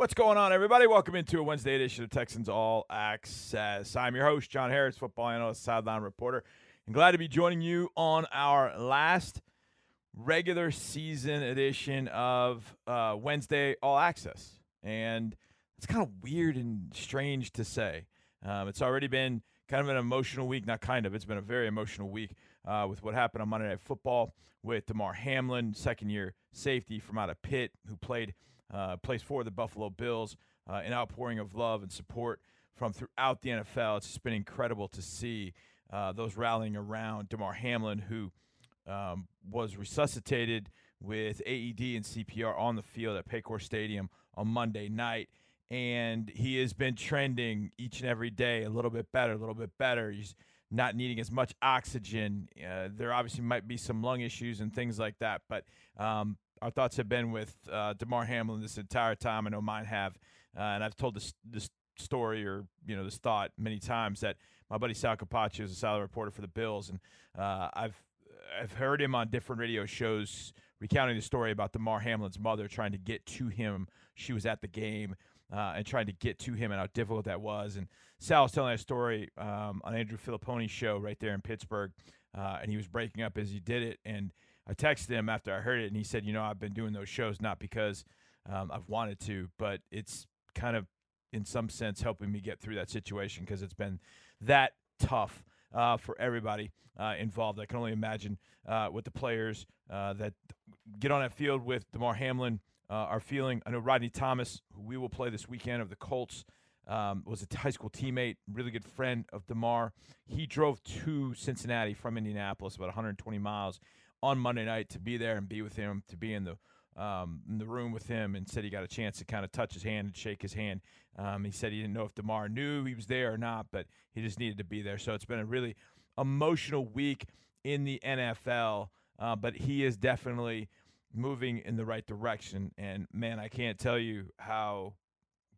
What's going on, everybody? Welcome into a Wednesday edition of Texans All Access. I'm your host, John Harris, football analyst, sideline reporter, and glad to be joining you on our last regular season edition of Wednesday All Access. And it's kind of weird and strange to say. It's already been kind of an emotional week. Not kind of. It's been a very emotional week with what happened on Monday Night Football with Damar Hamlin, second-year safety from out of Pitt, who plays for the Buffalo Bills, an outpouring of love and support from throughout the NFL. It's just been incredible to see those rallying around Damar Hamlin, who was resuscitated with AED and CPR on the field at Paycor Stadium on Monday night. And he has been trending each and every day a little bit better, a little bit better. He's not needing as much oxygen. There obviously might be some lung issues and things like that, but our thoughts have been with Damar Hamlin this entire time. I know mine have, and I've told this story, or this thought, many times, that my buddy Sal Capaccio is a sideline reporter for the Bills, and I've heard him on different radio shows recounting the story about Damar Hamlin's mother trying to get to him. She was at the game and trying to get to him, and how difficult that was. And Sal was telling that story on Andrew Filipponi's show right there in Pittsburgh, and he was breaking up as he did it. And I texted him after I heard it, and he said, I've been doing those shows not because I've wanted to, but it's kind of, in some sense, helping me get through that situation because it's been that tough for everybody involved. I can only imagine what the players that get on that field with Damar Hamlin are feeling. I know Rodney Thomas, who we will play this weekend, of the Colts, was a high school teammate, really good friend of Damar. He drove to Cincinnati from Indianapolis, about 120 miles, on Monday night to be there and be with him, to be in the room with him, and said he got a chance to kind of touch his hand and shake his hand. He said he didn't know if Damar knew he was there or not, but he just needed to be there. So it's been a really emotional week in the NFL, but he is definitely moving in the right direction. And, man, I can't tell you how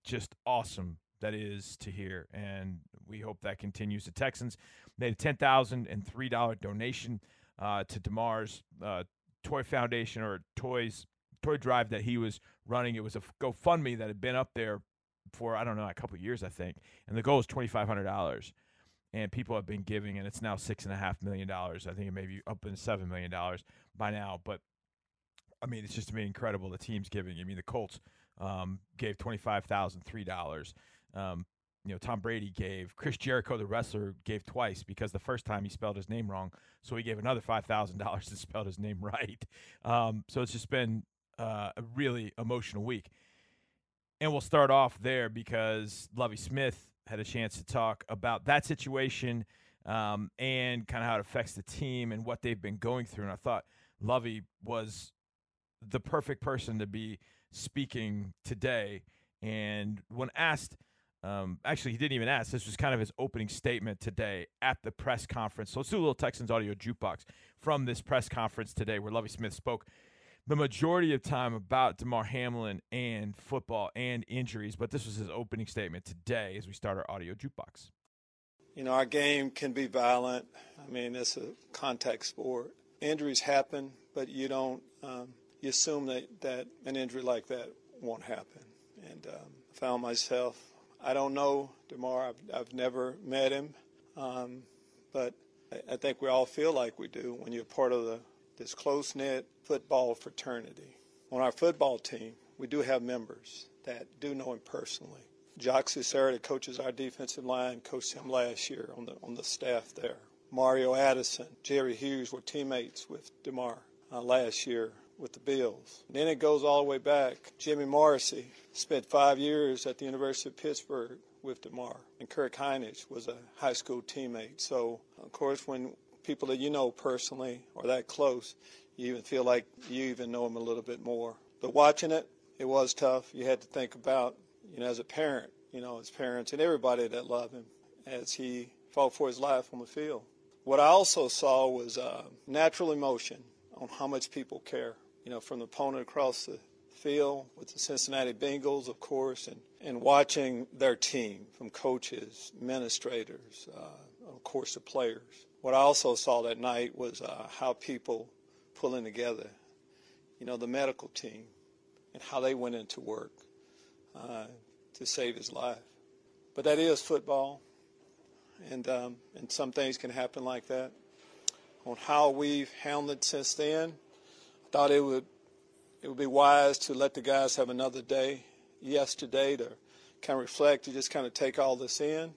just awesome that is to hear, and we hope that continues. The Texans made a $10,003 donation to Damar's toy foundation, or toy drive that he was running. It was a GoFundMe that had been up there for, a couple of years, I think. And the goal is $2,500. And people have been giving, and it's now $6.5 million. I think it may be up in $7 million by now. But, it's just incredible the team's giving. The Colts gave $25,003. Tom Brady gave. Chris Jericho, the wrestler, gave twice because the first time he spelled his name wrong, so he gave another $5,000 to spell his name right. So it's just been a really emotional week. And we'll start off there because Lovie Smith had a chance to talk about that situation and kind of how it affects the team and what they've been going through. And I thought Lovie was the perfect person to be speaking today. And when asked – actually, he didn't even ask. This was kind of his opening statement today at the press conference. So let's do a little Texans audio jukebox from this press conference today where Lovie Smith spoke the majority of time about Damar Hamlin and football and injuries. But this was his opening statement today as we start our audio jukebox. Our game can be violent. It's a contact sport. Injuries happen, but you don't you assume that an injury like that won't happen. And I found myself – I don't know Damar. I've never met him, but I think we all feel like we do when you're part of this close-knit football fraternity. On our football team, we do have members that do know him personally. Jacques Cesaire, that coaches our defensive line, coached him last year on the staff there. Mario Addison, Jerry Hughes were teammates with Damar last year with the Bills. And then it goes all the way back. Jimmy Morrissey spent 5 years at the University of Pittsburgh with Damar, and Kirk Heinrich was a high school teammate. So, of course, when people that you know personally are that close, you even feel like you even know them a little bit more. But watching it, it was tough. You had to think about, as a parent, his parents and everybody that loved him as he fought for his life on the field. What I also saw was natural emotion on how much people care. From the opponent across the field with the Cincinnati Bengals, of course, and watching their team from coaches, administrators, of course, the players. What I also saw that night was how people pulling together, the medical team and how they went into work. to save his life. But that is football, and some things can happen like that. On how we've handled since then, I thought it would be wise to let the guys have another day yesterday to kind of reflect, to just kind of take all this in.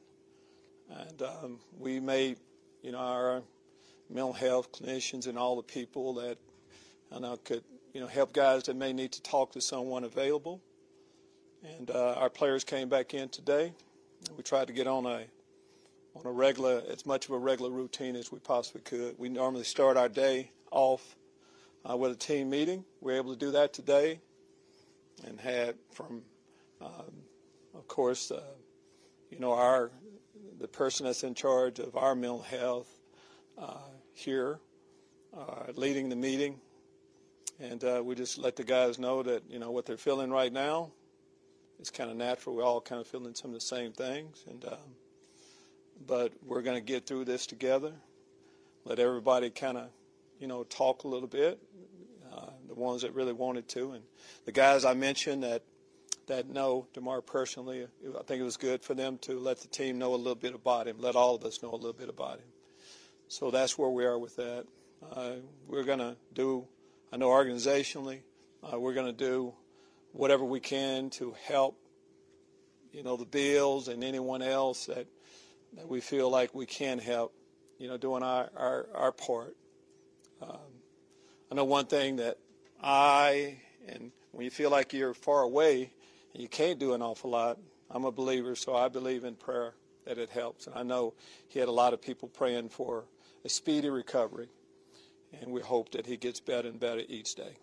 And we made, you know, our mental health clinicians and all the people that I know could, you know, help guys that may need to talk to someone available. And our players came back in today. We tried to get on a regular, as much of a regular routine as we possibly could. We normally start our day off with a team meeting. We were able to do that today, and had from, of course, you know, the person that's in charge of our mental health here leading the meeting, and we just let the guys know that, you know, what they're feeling right now is kind of natural. We're all kind of feeling some of the same things, and but we're going to get through this together. Let everybody kind of, you know, talk a little bit, the ones that really wanted to, and the guys I mentioned that know Damar personally, I think it was good for them to let the team know a little bit about him, let all of us know a little bit about him. So that's where we are with that. We're going to do, I know organizationally, we're going to do whatever we can to help, you know, the Bills and anyone else that we feel like we can help, you know, doing our part. I know one thing that and when you feel like you're far away, you can't do an awful lot. I'm a believer, so I believe in prayer that it helps. And I know he had a lot of people praying for a speedy recovery, and we hope that he gets better and better each day.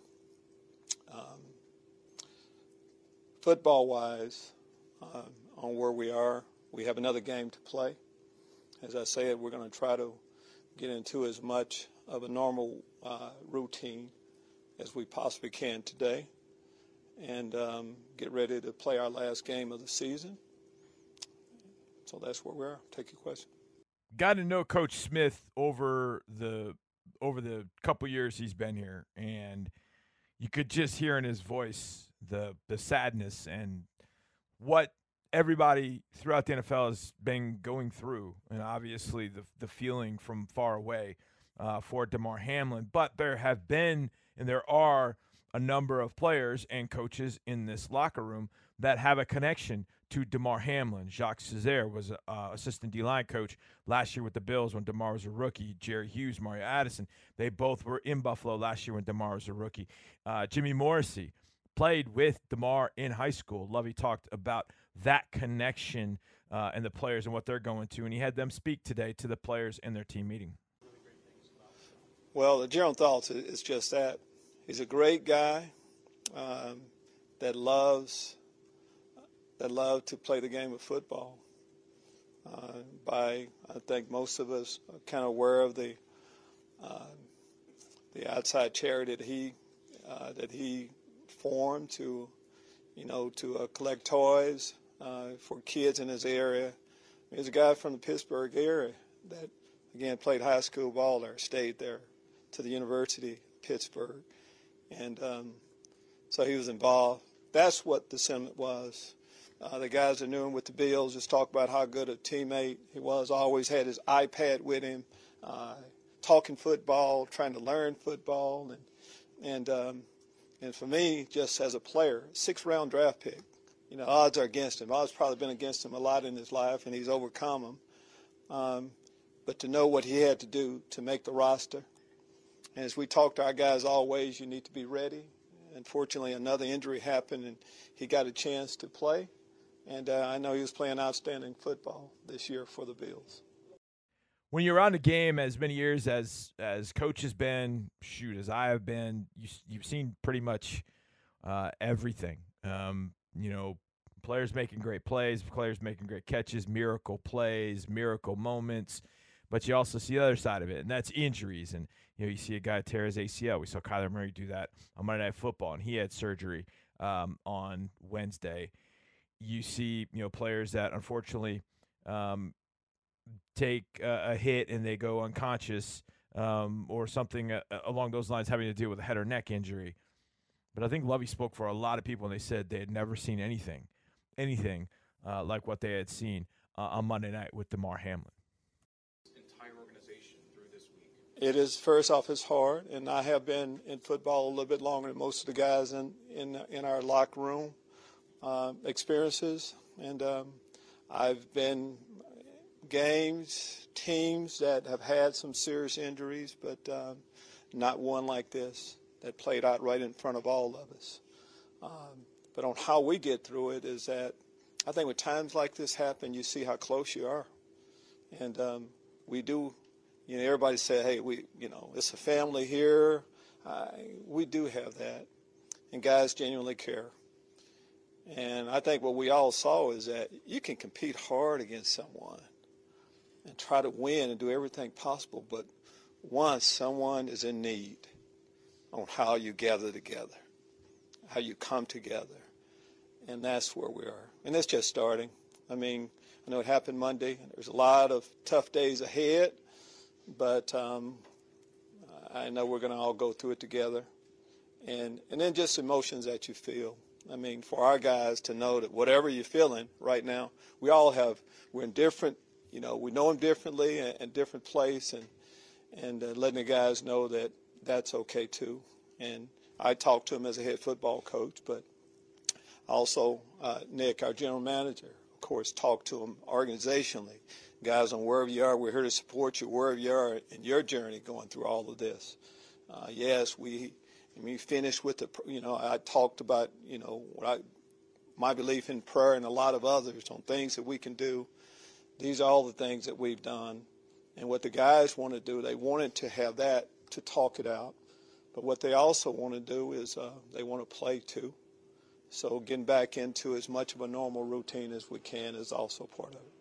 Football-wise, on where we are, we have another game to play. As I said, we're going to try to get into as much of a normal routine as we possibly can today, and get ready to play our last game of the season. So that's where we are. Take your question. Got to know Coach Smith over the couple years he's been here, and you could just hear in his voice the sadness and what everybody throughout the NFL has been going through, and obviously the feeling from far away for Damar Hamlin. But there have been and there are a number of players and coaches in this locker room that have a connection to Damar Hamlin. Jacques Cesaire was assistant D-line coach last year with the Bills when Damar was a rookie. Jerry Hughes, Mario Addison, they both were in Buffalo last year when Damar was a rookie. Jimmy Morrissey played with Damar in high school. Lovie talked about that connection and the players and what they're going to, and he had them speak today to the players in their team meeting. Well, Jerome Thoughts is just that. He's a great guy that loved to play the game of football. I think most of us are kind of aware of the outside charity that he formed to, you know, to collect toys for kids in his area. He's a guy from the Pittsburgh area that, again, played high school ball there, stayed there, to the University of Pittsburgh, and so he was involved. That's what the sentiment was. The guys that knew him with the Bills just talked about how good a teammate he was, always had his iPad with him, talking football, trying to learn football, and for me, just as a player, 6th-round draft pick, you know, odds are against him. Odds probably been against him a lot in his life, and he's overcome them, but to know what he had to do to make the roster. And as we talk to our guys always, you need to be ready. Unfortunately, another injury happened, and he got a chance to play. And I know he was playing outstanding football this year for the Bills. When you're around the game as many years as Coach has been, as I have been, you've seen pretty much everything. You know, players making great plays, players making great catches, miracle plays, miracle moments. But you also see the other side of it, and that's injuries. And, you know, you see a guy tear his ACL. We saw Kyler Murray do that on Monday Night Football, and he had surgery on Wednesday. You see, you know, players that unfortunately take a hit and they go unconscious or something along those lines, having to deal with a head or neck injury. But I think Lovie spoke for a lot of people, and they said they had never seen anything anything like what they had seen on Monday night with Damar Hamlin. It is first off his heart, and I have been in football a little bit longer than most of the guys in our locker room experiences, and I've been games, teams that have had some serious injuries, but not one like this that played out right in front of all of us. But on how we get through it is that I think when times like this happen, you see how close you are, and we do. You know, everybody said, hey, it's a family here. We do have that. And guys genuinely care. And I think what we all saw is that you can compete hard against someone and try to win and do everything possible. But once someone is in need on how you gather together, how you come together, and that's where we are. And that's just starting. I mean, I know it happened Monday, and there's a lot of tough days ahead. But I know we're going to all go through it together. And then just emotions that you feel. I mean, for our guys to know that whatever you're feeling right now, we all have, we're in different, we know them differently and different place. And letting the guys know that that's okay, too. And I talk to them as a head football coach, but also Nick, our general manager, of course, talk to them organizationally. Guys, on wherever you are, we're here to support you wherever you are in your journey going through all of this. Yes, we finished with the, I talked about, my belief in prayer and a lot of others on things that we can do. These are all the things that we've done. And what the guys want to do, they wanted to have that to talk it out. But what they also want to do is they want to play too. So getting back into as much of a normal routine as we can is also part of it.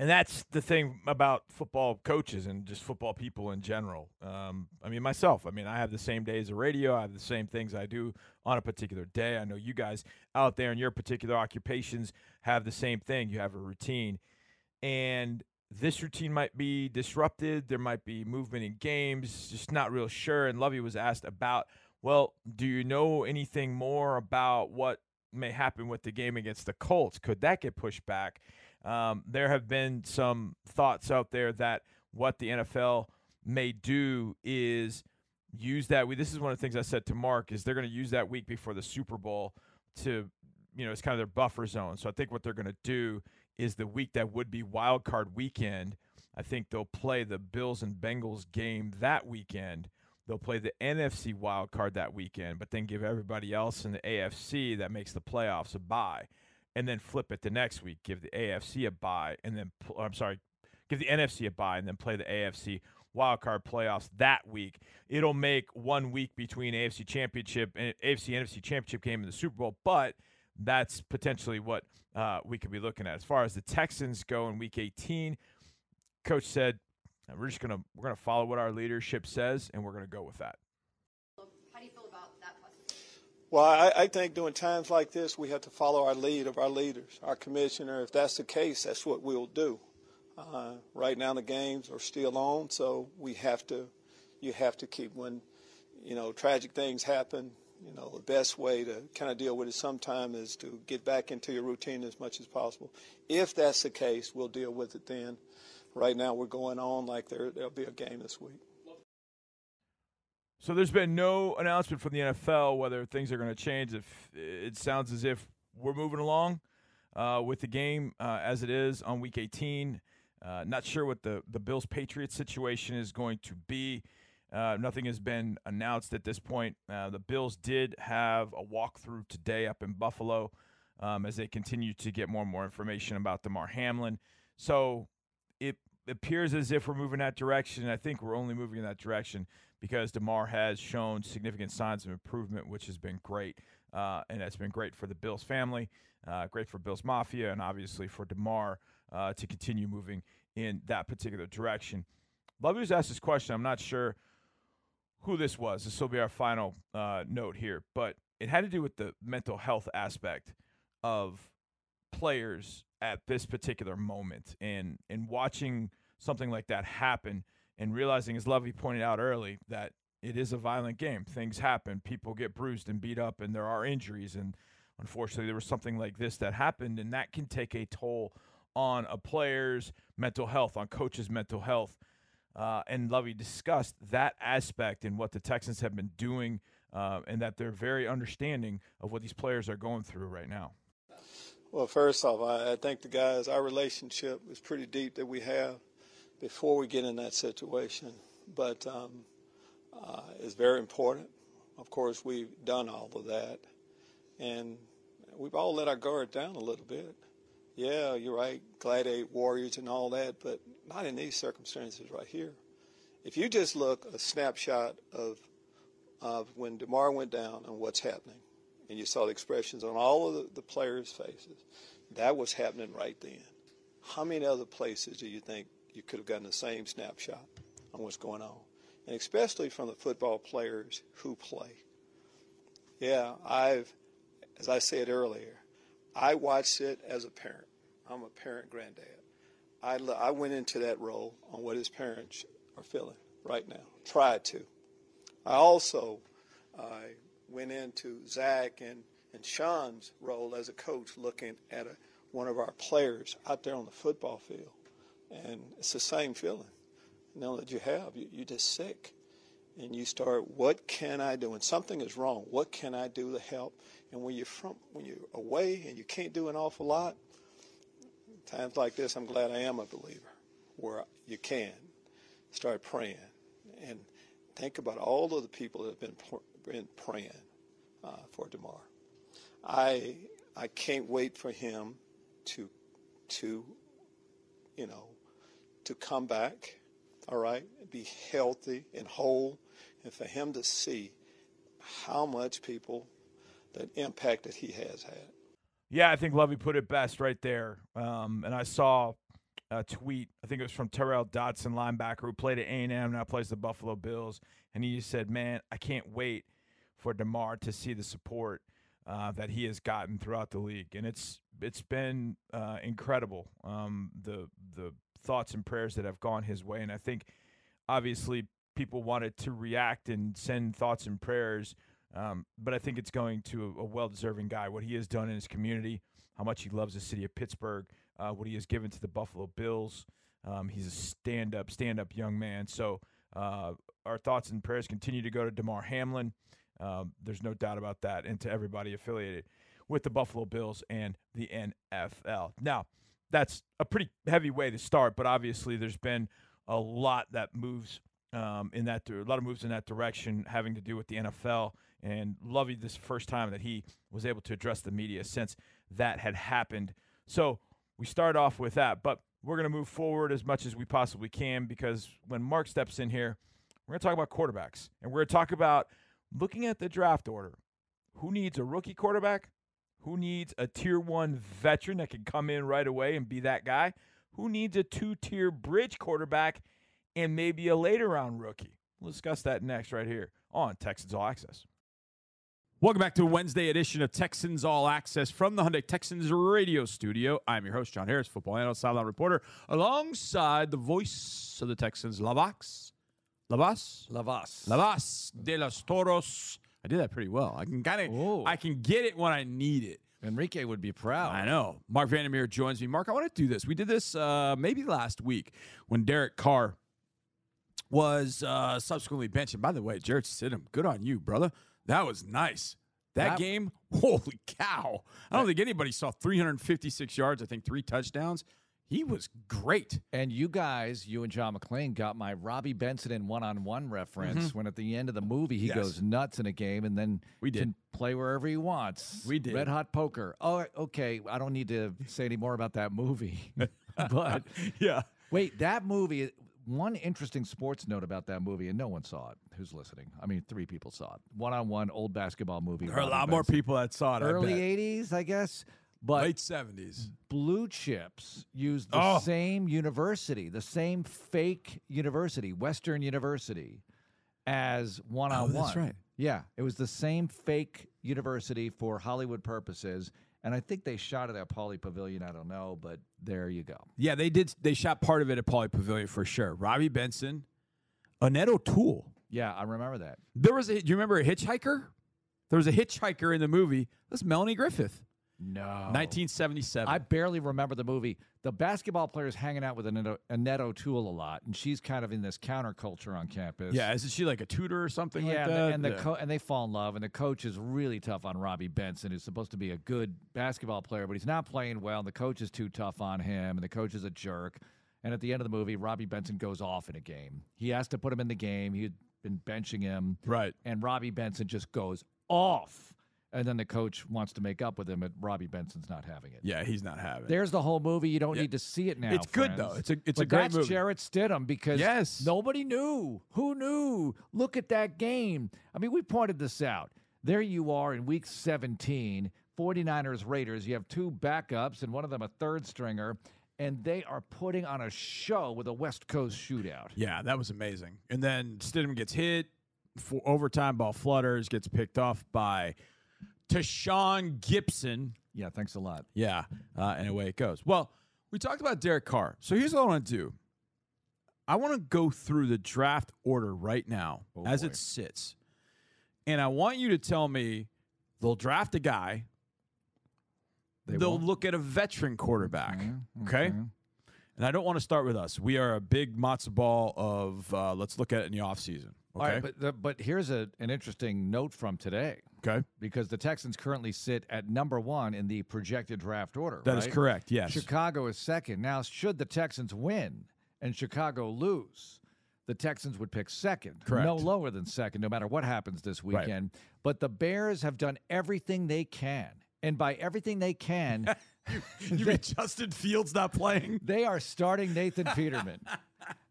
And that's the thing about football coaches and just football people in general. I mean, myself. I mean, I have the same days of radio. I have the same things I do on a particular day. I know you guys out there in your particular occupations have the same thing. You have a routine. And this routine might be disrupted. There might be movement in games. Just not real sure. And Lovie was asked about, well, do you know anything more about what may happen with the game against the Colts? Could that get pushed back? There have been some thoughts out there that what the NFL may do is use that. This is one of the things I said to Mark is they're going to use that week before the Super Bowl to, it's kind of their buffer zone. So I think what they're going to do is the week that would be wild card weekend. I think they'll play the Bills and Bengals game that weekend. They'll play the NFC wild card that weekend, but then give everybody else in the AFC that makes the playoffs a bye. And then flip it the next week, give the AFC a bye, and then give the NFC a bye, and then play the AFC wildcard playoffs that week. It'll make 1 week between AFC Championship and NFC Championship game and the Super Bowl, but that's potentially what we could be looking at. As far as the Texans go in Week 18, Coach said we're gonna follow what our leadership says, and we're gonna go with that. Well, I think during times like this, we have to follow our lead of our leaders, our commissioner. If that's the case, that's what we'll do. Right now, the games are still on, so you have to keep when, tragic things happen. The best way to kind of deal with it sometime is to get back into your routine as much as possible. If that's the case, we'll deal with it then. Right now, we're going on like there'll be a game this week. So there's been no announcement from the NFL whether things are going to change. If it sounds as if we're moving along with the game as it is on Week 18. Not sure what the Bills-Patriots situation is going to be. Nothing has been announced at this point. The Bills did have a walkthrough today up in Buffalo as they continue to get more and more information about Damar Hamlin. So it appears as if we're moving that direction, and I think we're only moving in that direction because Damar has shown significant signs of improvement, which has been great. And that's been great for the Bills family, great for Bills Mafia, and obviously for Damar to continue moving in that particular direction. Lovie was asked this question. I'm not sure who this was. This will be our final note here. But it had to do with the mental health aspect of players at this particular moment. And watching something like that happen, and realizing, as Lovie pointed out early, that it is a violent game. Things happen. People get bruised and beat up, and there are injuries. And unfortunately, there was something like this that happened, and that can take a toll on a player's mental health, on coach's mental health. And Lovie discussed that aspect and what the Texans have been doing, and that they're very understanding of what these players are going through right now. Well, first off, I think the guys, our relationship is pretty deep that we have before we get in that situation. But it's very important. Of course, we've done all of that. And we've all let our guard down a little bit. Yeah, you're right, gladiate warriors and all that, but not in these circumstances right here. If you just look a snapshot of when Damar went down and what's happening, and you saw the expressions on all of the players' faces, that was happening right then. How many other places do you think you could have gotten the same snapshot on what's going on? And especially from the football players who play. Yeah, as I said earlier, I watched it as a parent. I'm a parent granddad. I went into that role on what his parents are feeling right now, tried to. I also went into Zach and Sean's role as a coach, looking at one of our players out there on the football field. And it's the same feeling now that you have. You're just sick. And you start, what can I do? And something is wrong. What can I do to help? And when you're away and you can't do an awful lot, times like this, I'm glad I am a believer, where you can start praying. And think about all of the people that have been praying for Damar. I can't wait for him to come back, all right, be healthy and whole, and for him to see how much people, that impact that he has had. Yeah, I think Lovie put it best right there. And I saw a tweet, I think it was from Terrell Dotson, linebacker, who played at A&M, now plays the Buffalo Bills, and he said, man, I can't wait for Damar to see the support that he has gotten throughout the league. And it's been incredible, the thoughts and prayers that have gone his way. And I think, obviously, people wanted to react and send thoughts and prayers, but I think it's going to a well-deserving guy, what he has done in his community, how much he loves the city of Pittsburgh, what he has given to the Buffalo Bills. He's a stand-up young man. So our thoughts and prayers continue to go to Damar Hamlin. There's no doubt about that, and to everybody affiliated with the Buffalo Bills and the NFL. Now, that's a pretty heavy way to start, but obviously there's been a lot that moves in that direction, having to do with the NFL. And Lovie, this first time that he was able to address the media since that had happened. So we start off with that, but we're going to move forward as much as we possibly can, because when Mark steps in here, we're going to talk about quarterbacks. And we're going to talk about looking at the draft order. Who needs a rookie quarterback? Who needs a Tier 1 veteran that can come in right away and be that guy? Who needs a two-tier bridge quarterback and maybe a later-round rookie? We'll discuss that next right here on Texans All Access. Welcome back to a Wednesday edition of Texans All Access from the Hyundai Texans Radio Studio. I'm your host, John Harris, football analyst, sideline reporter, alongside the voice of the Texans, Lavas de los Toros. I did that pretty well. I can get it when I need it. Enrique would be proud. I know. Mark Vandermeer joins me. Mark, I want to do this. We did this maybe last week when Derek Carr was subsequently benched. And by the way, Jarrett Sidham, good on you, brother. That was nice. That game, holy cow. I don't think anybody saw 356 yards, I think 3 touchdowns. He was great. And you and John McClain got my Robbie Benson in one-on-one reference when at the end of the movie, he goes nuts in a game and then can play wherever he wants. We did. Red Hot Poker. Oh, okay. I don't need to say any more about that movie. But yeah. Wait, that movie... One interesting sports note about that movie, and no one saw it. Who's listening? I mean, 3 people saw it. One-on-one old basketball movie. There are a lot more people that saw it. Early 80s, I guess. But late 70s. Blue Chips used the same university, the same fake university, Western University, as one-on-one. Oh, that's right. Yeah, it was the same fake university for Hollywood purposes. And I think they shot it at Pauley Pavilion. I don't know, but there you go. Yeah, they did. They shot part of it at Pauley Pavilion for sure. Robbie Benson, Annette O'Toole. Yeah, I remember that. There was do you remember A Hitchhiker? There was a hitchhiker in the movie. That's Melanie Griffith. No. 1977. I barely remember the movie. The basketball player's hanging out with Annette O'Toole a lot, and she's kind of in this counterculture on campus. Yeah, isn't she like a tutor or something like that? And they fall in love, and the coach is really tough on Robbie Benson, who's supposed to be a good basketball player, but he's not playing well, and the coach is too tough on him, and the coach is a jerk. And at the end of the movie, Robbie Benson goes off in a game. He has to put him in the game. He'd been benching him. Right. And Robbie Benson just goes off. And then the coach wants to make up with him, but Robbie Benson's not having it. Yeah, he's not having it. There's the whole movie. You don't need to see it now. It's friends. Good, though. It's a great movie. That's Jarrett Stidham because nobody knew. Who knew? Look at that game. I mean, we pointed this out. There you are in week 17, 49ers, Raiders. You have two backups and one of them a third stringer. And they are putting on a show with a West Coast shootout. Yeah, that was amazing. And then Stidham gets hit for overtime. Ball flutters, gets picked off by Tashawn Gibson. Yeah, thanks a lot. Yeah, and away it goes. Well, we talked about Derek Carr. So here's what I want to do. I want to go through the draft order right now as it sits. And I want you to tell me they'll draft a guy. They'll look at a veteran quarterback, okay? And I don't want to start with us. We are a big matzo ball of let's look at it in the offseason, okay? All right, but here's an interesting note from today. Okay. Because the Texans currently sit at number one in the projected draft order, That is correct, yes. Chicago is second. Now, should the Texans win and Chicago lose, the Texans would pick second, correct. No lower than second, no matter what happens this weekend. Right. But the Bears have done everything they can. And by everything they can, you mean Justin Fields not playing? They are starting Nathan Peterman.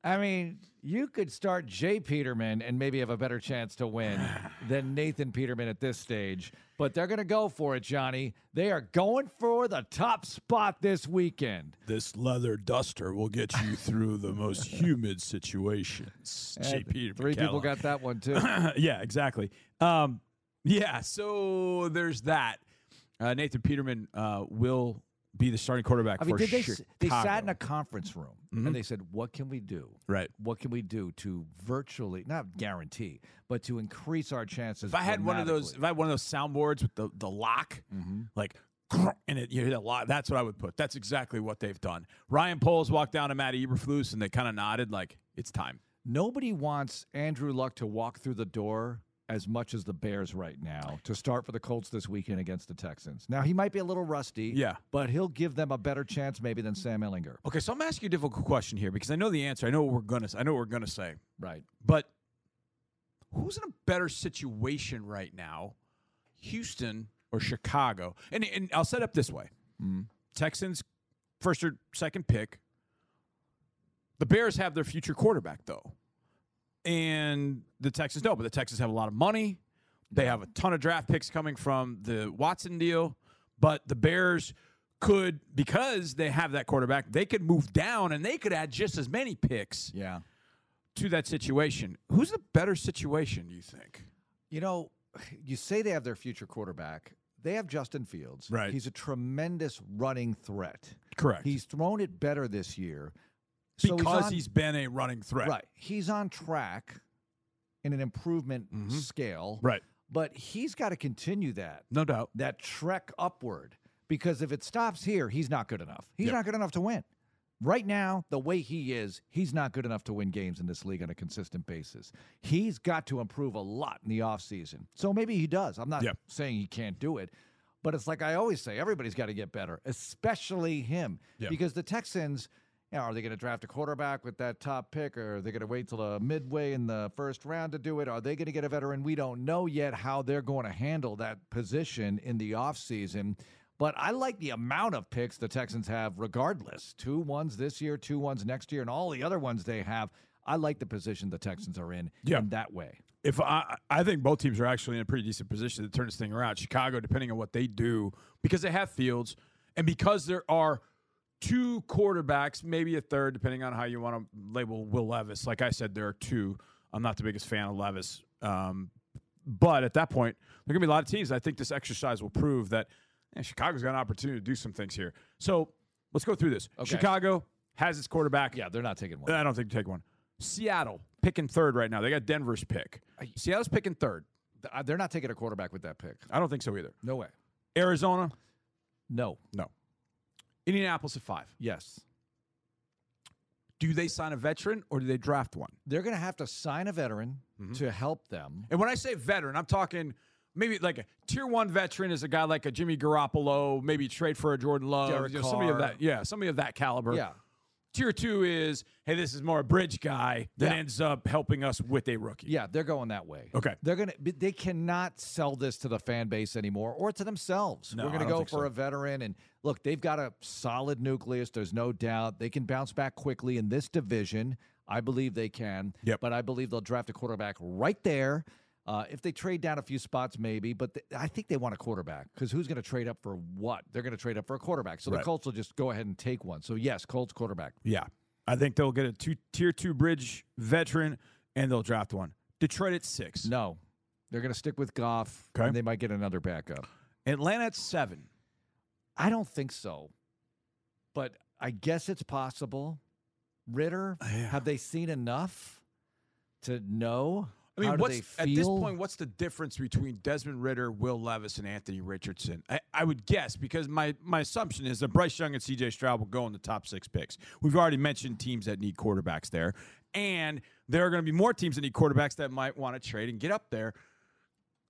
I mean, you could start Jay Peterman and maybe have a better chance to win than Nathan Peterman at this stage. But they're going to go for it, Johnny. They are going for the top spot this weekend. This leather duster will get you through the most humid situations. Jay Peterman. Three people got that one, too. Yeah, exactly. Yeah, so there's that. Nathan Peterman will be the starting quarterback for Chicago. They sat in a conference room, and they said, what can we do? Right. What can we do to virtually, not guarantee, but to increase our chances? If I had one of those soundboards with the lock, like, and you hear that lock, that's what I would put. That's exactly what they've done. Ryan Poles walked down to Matt Eberflus, and they kind of nodded like, it's time. Nobody wants Andrew Luck to walk through the door as much as the Bears right now to start for the Colts this weekend against the Texans. Now, he might be a little rusty, but he'll give them a better chance maybe than Sam Ellinger. Okay, so I'm asking you a difficult question here because I know the answer. I know what we're gonna say. Right. But who's in a better situation right now, Houston or Chicago? And I'll set up this way. Texans, first or second pick. The Bears have their future quarterback, though. And the Texans don't, but the Texans have a lot of money. They have a ton of draft picks coming from the Watson deal. But the Bears could, because they have that quarterback, they could move down and they could add just as many picks to that situation. Who's the better situation, do you think? You know, you say they have their future quarterback. They have Justin Fields. Right. He's a tremendous running threat. Correct. He's thrown it better this year. Because he's been a running threat. Right. He's on track in an improvement scale. Right. But he's got to continue that. No doubt. That trek upward. Because if it stops here, he's not good enough. He's not good enough to win. Right now, the way he is, he's not good enough to win games in this league on a consistent basis. He's got to improve a lot in the offseason. So maybe he does. I'm not saying he can't do it. But it's like I always say, everybody's got to get better, especially him. Yeah. Because the Texans... Now, are they going to draft a quarterback with that top pick, or are they going to wait till the midway in the first round to do it? Are they going to get a veteran? We don't know yet how they're going to handle that position in the offseason. But I like the amount of picks the Texans have regardless. 2 ones this year, 2 ones next year, and all the other ones they have. I like the position the Texans are in that way. If I think both teams are actually in a pretty decent position to turn this thing around. Chicago, depending on what they do, because they have Fields and because there are – 2 quarterbacks, maybe a third, depending on how you want to label Will Levis. Like I said, there are 2. I'm not the biggest fan of Levis. But at that point, there are going to be a lot of teams. I think this exercise will prove that Chicago's got an opportunity to do some things here. So let's go through this. Okay. Chicago has its quarterback. Yeah, they're not taking one. I don't think they take one. Seattle picking 3rd right now. They got Denver's pick. Seattle's picking 3rd. They're not taking a quarterback with that pick. I don't think so either. No way. Arizona? No. No. Indianapolis at 5? Yes. Do they sign a veteran or do they draft one? They're going to have to sign a veteran to help them. And when I say veteran, I'm talking maybe like a tier 1 veteran is a guy like a Jimmy Garoppolo, maybe trade for a Jordan Love, you know, somebody of that, somebody of that caliber. Yeah. Tier 2 is, hey, this is more a bridge guy that ends up helping us with a rookie. Yeah, they're going that way. Okay. They're going to they cannot sell this to the fan base anymore or to themselves. No, we're going to go for a veteran, and look, they've got a solid nucleus, there's no doubt. They can bounce back quickly in this division. I believe they can. Yep. But I believe they'll draft a quarterback right there. If they trade down a few spots, maybe, but I think they want a quarterback because who's going to trade up for what? They're going to trade up for a quarterback. So the Colts will just go ahead and take one. So, yes, Colts quarterback. Yeah. I think they'll get a tier two bridge veteran, and they'll draft one. Detroit at 6. No. They're going to stick with Goff, and they might get another backup. Atlanta at 7. I don't think so, but I guess it's possible. Ritter, have they seen enough to know? I mean, what's, at this point, what's the difference between Desmond Ridder, Will Levis, and Anthony Richardson? I would guess, because my assumption is that Bryce Young and C.J. Stroud will go in the top 6 picks. We've already mentioned teams that need quarterbacks there, and there are going to be more teams that need quarterbacks that might want to trade and get up there.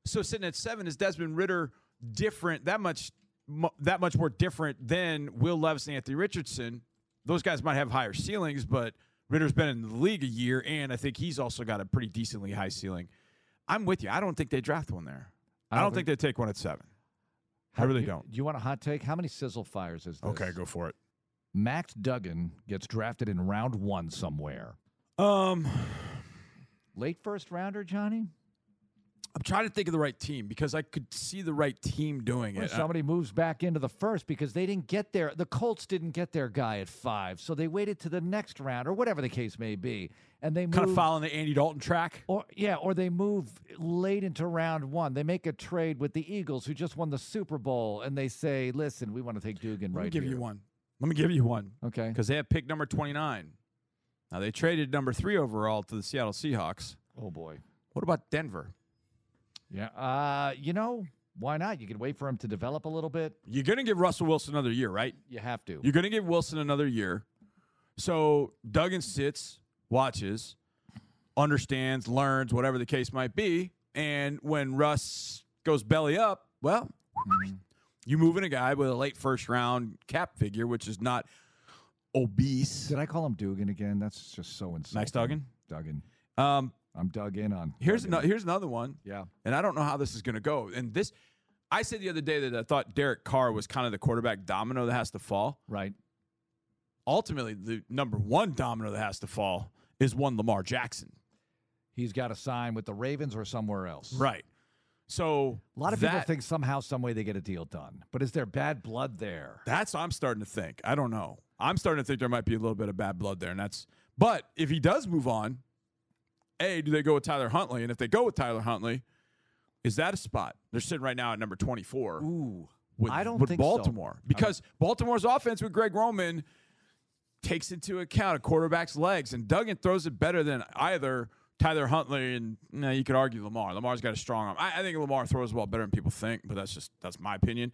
So sitting at 7, is Desmond Ridder different, that much more different than Will Levis and Anthony Richardson? Those guys might have higher ceilings, but Ritter's been in the league a year, and I think he's also got a pretty decently high ceiling. I'm with you. I don't think they draft one there. I don't think they take one at 7. I really don't. Do you want a hot take? How many sizzle fires is this? Okay, go for it. Max Duggan gets drafted in round 1 somewhere. Late first rounder, Johnny? I'm trying to think of the right team because I could see the right team doing it. Somebody moves back into the first because they didn't get their – the Colts didn't get their guy at 5, so they waited to the next round or whatever the case may be, and they kind of following the Andy Dalton track? Or they move late into round 1. They make a trade with the Eagles, who just won the Super Bowl, and they say, listen, we want to take Dugan right here. Let me give you one. Okay. Because they have pick number 29. Now, they traded number 3 overall to the Seattle Seahawks. Oh, boy. What about Denver? Yeah, you know, why not? You can wait for him to develop a little bit. You're going to give Russell Wilson another year, right? You have to. You're going to give Wilson another year. So Duggan sits, watches, understands, learns, whatever the case might be. And when Russ goes belly up, well, you move in a guy with a late first round cap figure, which is not obese. Did I call him Dugan again? That's just so insane. Max Duggan? Duggan. I'm dug in on. Here's another one. Yeah. And I don't know how this is going to go. And this, I said the other day that I thought Derek Carr was kind of the quarterback domino that has to fall. Right. Ultimately, the number 1 domino that has to fall is one Lamar Jackson. He's got to sign with the Ravens or somewhere else. Right. So a lot of people think somehow, some way they get a deal done. But is there bad blood there? That's what I'm starting to think. I don't know. I'm starting to think there might be a little bit of bad blood there. But if he does move on, A, do they go with Tyler Huntley? And if they go with Tyler Huntley, is that a spot? They're sitting right now at number 24. Ooh, I don't think Baltimore. So. Because Baltimore's offense with Greg Roman takes into account a quarterback's legs, and Duggan throws it better than either Tyler Huntley and you could argue Lamar. Lamar's got a strong arm. I think Lamar throws the ball better than people think, but that's my opinion.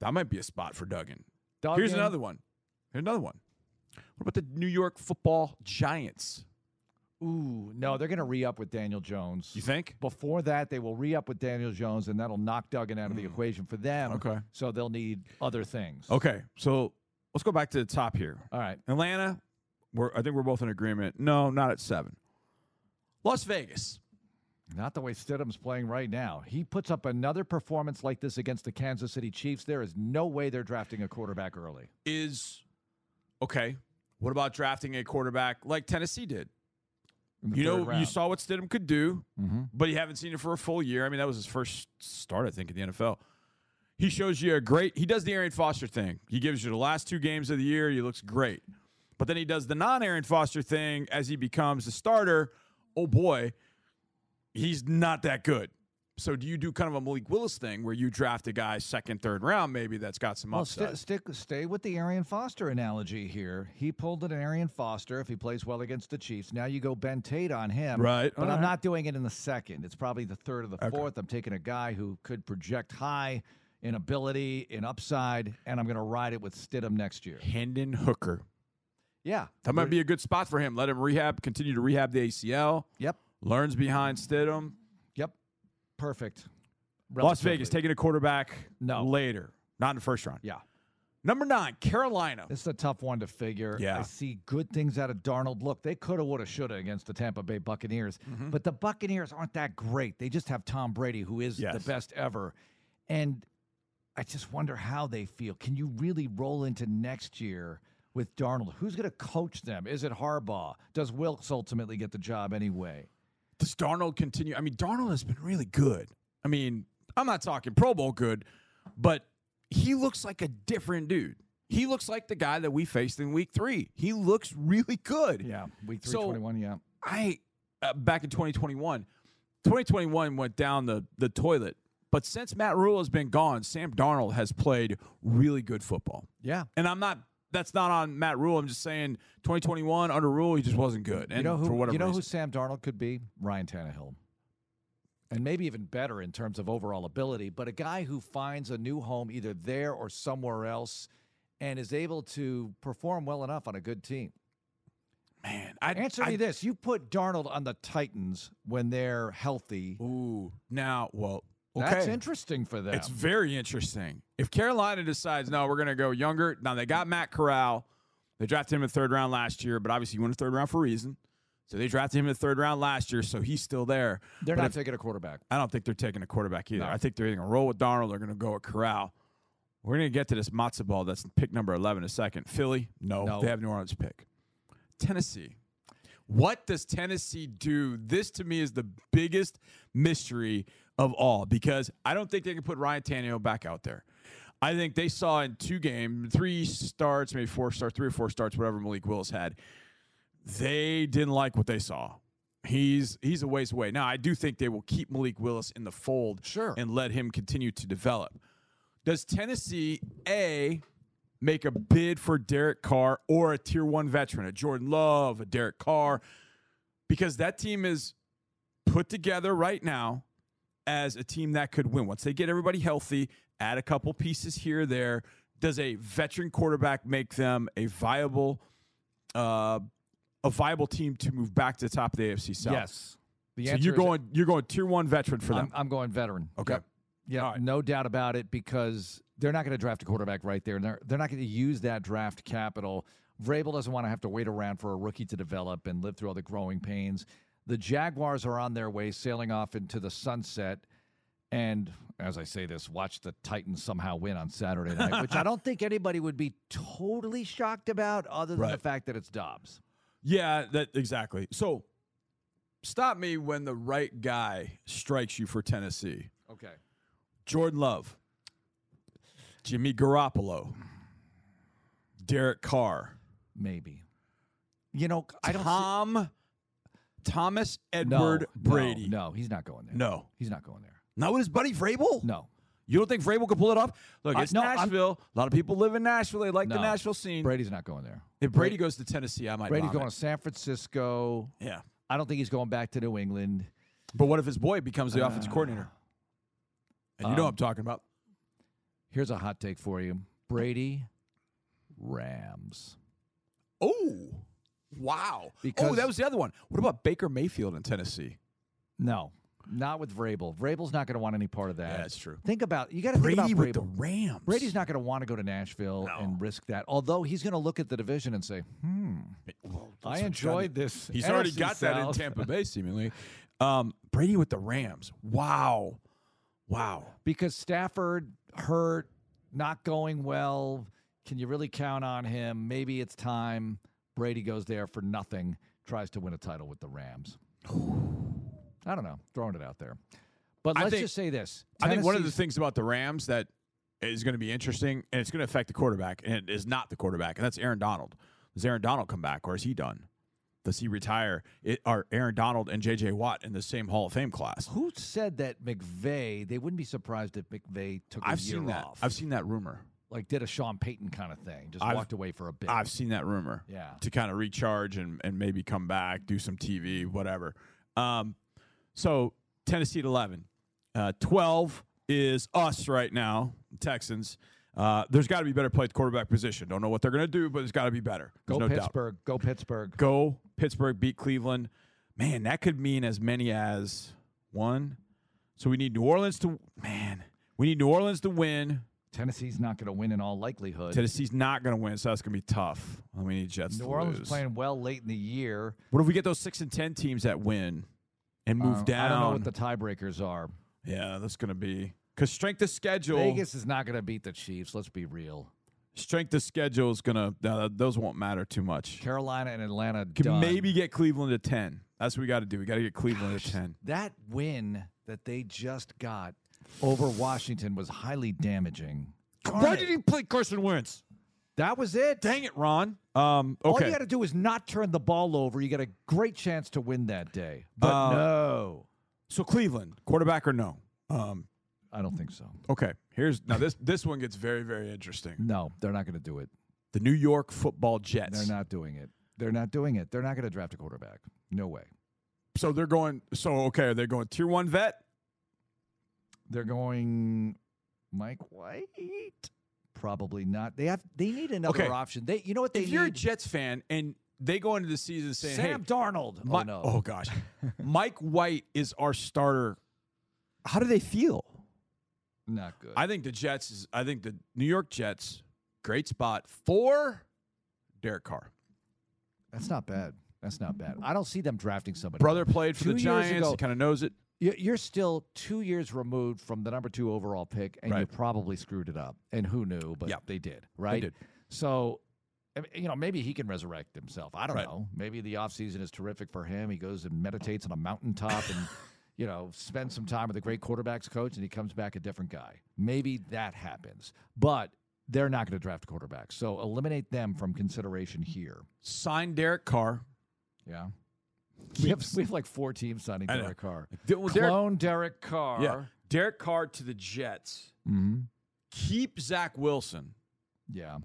That might be a spot for Duggan. Here's another one. What about the New York Football Giants? Ooh, no, they're going to re-up with Daniel Jones. You think? Before that, they will re-up with Daniel Jones, and that'll knock Duggan out of the equation for them. Okay. So they'll need other things. Okay, so let's go back to the top here. All right. Atlanta, I think we're both in agreement. No, not at 7. Las Vegas. Not the way Stidham's playing right now. He puts up another performance like this against the Kansas City Chiefs. There is no way they're drafting a quarterback early. Okay, what about drafting a quarterback like Tennessee did? You know, you saw what Stidham could do, but you haven't seen it for a full year. I mean, that was his first start, I think, in the NFL. He shows you he does the Arian Foster thing. He gives you the last 2 games of the year. He looks great. But then he does the non-Arian Foster thing as he becomes a starter. Oh, boy, he's not that good. So do you do kind of a Malik Willis thing where you draft a guy second, third round maybe that's got some upside? Well, stay with the Arian Foster analogy here. He pulled an Arian Foster if he plays well against the Chiefs. Now you go Ben Tate on him. Right. But I'm not doing it in the second. It's probably the third or the fourth. I'm taking a guy who could project high in ability, in upside, and I'm going to ride it with Stidham next year. Hendon Hooker. Yeah. That might be a good spot for him. Let him rehab, continue to rehab the ACL. Yep. Learns behind Stidham. Perfect. Las Vegas taking a quarterback later. Not in the first round. Yeah. Number 9, Carolina. This is a tough one to figure. Yeah. I see good things out of Darnold. Look, they could have, would have, should have against the Tampa Bay Buccaneers. Mm-hmm. But the Buccaneers aren't that great. They just have Tom Brady, who is the best ever. And I just wonder how they feel. Can you really roll into next year with Darnold? Who's going to coach them? Is it Harbaugh? Does Wilkes ultimately get the job anyway? Does Darnold continue? I mean, Darnold has been really good. I mean, I'm not talking Pro Bowl good, but he looks like a different dude. He looks like the guy that we faced in week 3. He looks really good. Yeah, week 3, 21, yeah. Back in 2021 went down the toilet. But since Matt Rhule has been gone, Sam Darnold has played really good football. Yeah. And I'm not... That's not on Matt Rhule. I'm just saying 2021 under Rhule, he just wasn't good. And for whatever reason. You know who Sam Darnold could be? Ryan Tannehill. And maybe even better in terms of overall ability, but a guy who finds a new home either there or somewhere else and is able to perform well enough on a good team. Man, answer me this. You put Darnold on the Titans when they're healthy. Ooh. Now, well... Okay. That's interesting for them. It's very interesting. If Carolina decides, no, we're going to go younger. Now, they got Matt Corral. They drafted him in the third round last year, but obviously he went in the third round for a reason. So they drafted him in the third round last year, so he's still there. They're not taking a quarterback. I don't think they're taking a quarterback either. No. I think they're either going to roll with Darnold or going to go with Corral. We're going to get to this matzo ball. That's pick number 11 in a second. Philly, no. They have New Orleans pick. Tennessee. What does Tennessee do? This, to me, is the biggest mystery of all, because I don't think they can put Ryan Tannehill back out there. I think they saw in 3 or 4 starts, whatever Malik Willis had, they didn't like what they saw. He's a ways away. Now, I do think they will keep Malik Willis in the fold and let him continue to develop. Does Tennessee, A, make a bid for Derek Carr or a Tier 1 veteran, a Jordan Love, a Derek Carr, because that team is put together right now as a team that could win. Once they get everybody healthy, add a couple pieces here or there, does a veteran quarterback make them a viable team to move back to the top of the AFC South? Yes. The answer you're going Tier 1 veteran for them. I'm going veteran. Okay. Yeah, all right. No doubt about it, because they're not going to draft a quarterback right there. They're not going to use that draft capital. Vrabel doesn't want to have to wait around for a rookie to develop and live through all the growing pains. The Jaguars are on their way, sailing off into the sunset. And as I say this, watch the Titans somehow win on Saturday night, which I don't think anybody would be totally shocked about other than the fact that it's Dobbs. Yeah, exactly. So stop me when the right guy strikes you for Tennessee. Okay. Jordan Love, Jimmy Garoppolo, Derek Carr. Maybe. You know, I don't... Thomas Edward Brady. No, he's not going there. No. He's not going there. Not with his buddy Vrabel? No. You don't think Vrabel could pull it off? Look, it's Nashville. A lot of people live in Nashville. They like the Nashville scene. Brady's not going there. If Brady goes to Tennessee, I might Brady's going to San Francisco. Yeah. I don't think he's going back to New England. But what if his boy becomes the offensive coordinator? And you know what I'm talking about. Here's a hot take for you. Brady, Rams. Oh, wow. Because that was the other one. What about Baker Mayfield in Tennessee? No, not with Vrabel. Vrabel's not going to want any part of that. Yeah, that's true. Think about Brady with the Rams. Brady's not going to want to go to Nashville and risk that, although he's going to look at the division and say, I enjoyed this. He's already got that in Tampa Bay, seemingly. Brady with the Rams. Wow. Because Stafford hurt, not going well. Can you really count on him? Maybe it's time. Brady goes there for nothing, tries to win a title with the Rams. I don't know. Throwing it out there. But let's just say this. I think one of the things about the Rams that is going to be interesting, and it's going to affect the quarterback, and it is not the quarterback, and that's Aaron Donald. Does Aaron Donald come back, or is he done? Does he retire? Are Aaron Donald and J.J. Watt in the same Hall of Fame class? Who said that McVay? They wouldn't be surprised if McVay took a year off. I've seen that rumor. Like did a Sean Payton kind of thing. Just walked away for a bit. I've seen that rumor. Yeah. To kind of recharge and maybe come back, do some TV, whatever. So Tennessee at 11. 12 is us right now, Texans. There's got to be better play at the quarterback position. Don't know what they're going to do, but it's got to be better. There's no Pittsburgh. Doubt. Go Pittsburgh. Go Pittsburgh. Beat Cleveland. Man, that could mean as many as one. So we need New Orleans to – man, we need New Orleans to win. Tennessee's not going to win in all likelihood. Tennessee's not going to win, so that's going to be tough. We need Jets to lose. New Orleans playing well late in the year. What if we get those 6 and 10 teams that win and move down? I don't know what the tiebreakers are. Yeah, that's going to be – because strength of schedule. Vegas is not going to beat the Chiefs. Let's be real. Strength of schedule is going to, those won't matter too much. Carolina and Atlanta can done. Maybe get Cleveland to 10. That's what we got to do. We got to get Cleveland to 10. That win that they just got over Washington was highly damaging. Why did he play Carson Wentz? That was it. Dang it, Ron. Okay. All you got to do is not turn the ball over. You got a great chance to win that day. But no. So Cleveland, quarterback or no? I don't think so. Okay. This one gets very, very interesting. No, they're not going to do it. The New York Football Jets. They're not doing it. They're not doing it. They're not going to draft a quarterback. No way. So they're going. So okay, they're going tier one vet. They're going Mike White. Probably not. They need another option. You know what they need? If you're a Jets fan and they go into the season saying, Sam Darnold. Oh gosh, Mike White is our starter. How do they feel? Not good. I think the Jets is. I think the New York Jets, great spot for Derek Carr. That's not bad. That's not bad. I don't see them drafting somebody. Brother played for the Giants. He kind of knows it. You're still 2 years removed from the number 2 overall pick, and you probably screwed it up. And who knew? But they did. Right. They did. So, you know, maybe he can resurrect himself. I don't know. Maybe the offseason is terrific for him. He goes and meditates on a mountaintop and. You know, spend some time with a great quarterbacks coach, and he comes back a different guy. Maybe that happens. But they're not going to draft quarterbacks. So eliminate them from consideration here. Sign Derek Carr. Yeah. We have like 4 teams signing Derek Carr. Clone Derek Carr. Yeah. Derek Carr to the Jets. Mm-hmm. Keep Zach Wilson. Yeah.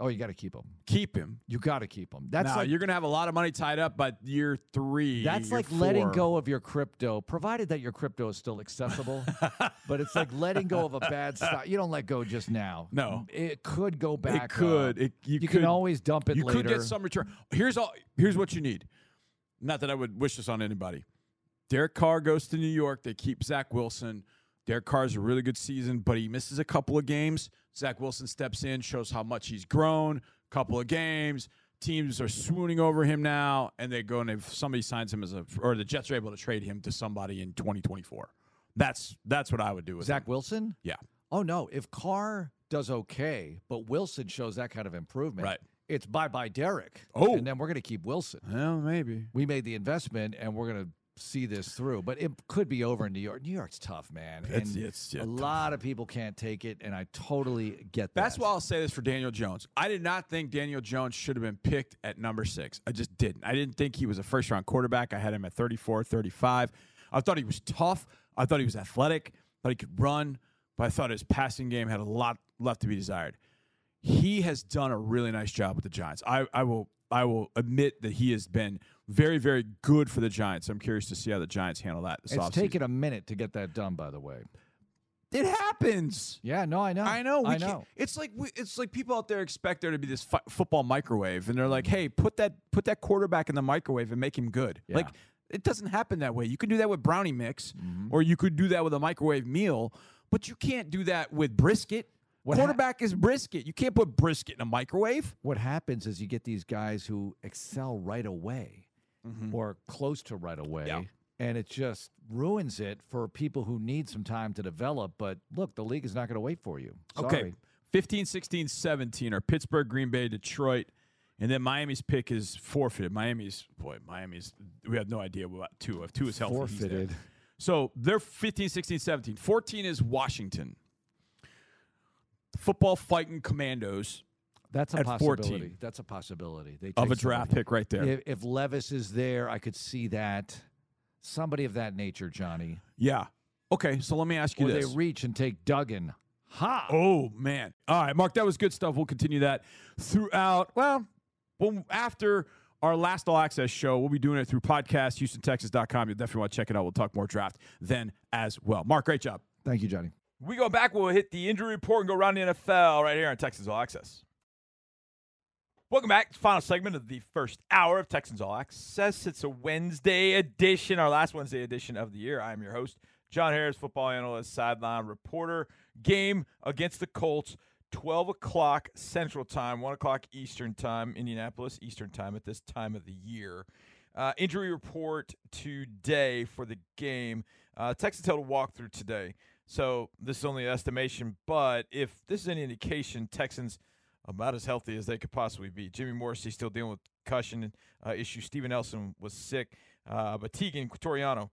Oh, you got to keep him. Keep him. You got to keep him. That's like, you're going to have a lot of money tied up by year 3. That's like letting go of your crypto, provided that your crypto is still accessible. But it's like letting go of a bad stock. You don't let go just now. No. It could go back. It could. You can always dump it later. You could get some return. Here's what you need. Not that I would wish this on anybody. Derek Carr goes to New York. They keep Zach Wilson. Derek Carr's a really good season, but he misses a couple of games. Zach Wilson steps in, shows how much he's grown. Couple of games. Teams are swooning over him now, and they go and if somebody signs him or the Jets are able to trade him to somebody in 2024. That's what I would do with Zach Wilson? Yeah. Oh, no. If Carr does okay, but Wilson shows that kind of improvement. Right. It's bye-bye Derek. Oh. And then we're going to keep Wilson. Well, maybe. We made the investment, and we're going to see this through, but it could be over in New York. New York's tough, man. It's a lot of people can't take it, and I totally get that. That's why I'll say this for Daniel Jones. I did not think Daniel Jones should have been picked at number 6. I just didn't. I didn't think he was a first-round quarterback. I had him at 34, 35. I thought he was tough. I thought he was athletic. I thought he could run, but I thought his passing game had a lot left to be desired. He has done a really nice job with the Giants. I will admit that he has been very, very good for the Giants. I'm curious to see how the Giants handle that this offseason. It's taken a minute to get that done, by the way. It happens. Yeah, no, I know. I know. It's like people out there expect there to be this football microwave, and they're like, hey, put that quarterback in the microwave and make him good. Yeah. Like, it doesn't happen that way. You can do that with brownie mix, or you could do that with a microwave meal, but you can't do that with brisket. Quarterback is brisket. You can't put brisket in a microwave. What happens is you get these guys who excel right away or close to right away, and it just ruins it for people who need some time to develop. But, look, the league is not going to wait for you. Sorry. Okay, 15, 16, 17 are Pittsburgh, Green Bay, Detroit, and then Miami's pick is forfeited. Miami's – we have no idea about Tua. If Tua's healthy, forfeited. So they're 15, 16, 17. 14 is Washington. Football Fighting Commandos. That's a possibility. 14. That's a possibility. They of a draft pick right there. If Levis is there, I could see that. Somebody of that nature, Johnny. Yeah. Okay, so let me ask you this. Or they reach and take Duggan. Ha! Oh, man. All right, Mark, that was good stuff. We'll continue that throughout, well, after our last all-access show. We'll be doing it through podcast, HoustonTexas.com. You'll definitely want to check it out. We'll talk more draft then as well. Mark, great job. Thank you, Johnny. We go back. We'll hit the injury report and go around the NFL right here on Texans All Access. Welcome back. Final segment of the first hour of Texans All Access. It's a Wednesday edition, our last Wednesday edition of the year. I am your host, John Harris, football analyst, sideline reporter. Game against the Colts, 12 o'clock Central Time, 1 o'clock Eastern Time, Indianapolis Eastern Time at this time of the year. Injury report today for the game. Texans held a walkthrough today. So this is only an estimation, but if this is any indication, Texans about as healthy as they could possibly be. Jimmy Morrissey still dealing with concussion issues. Steven Nelson was sick. But Tegan Quatoriano,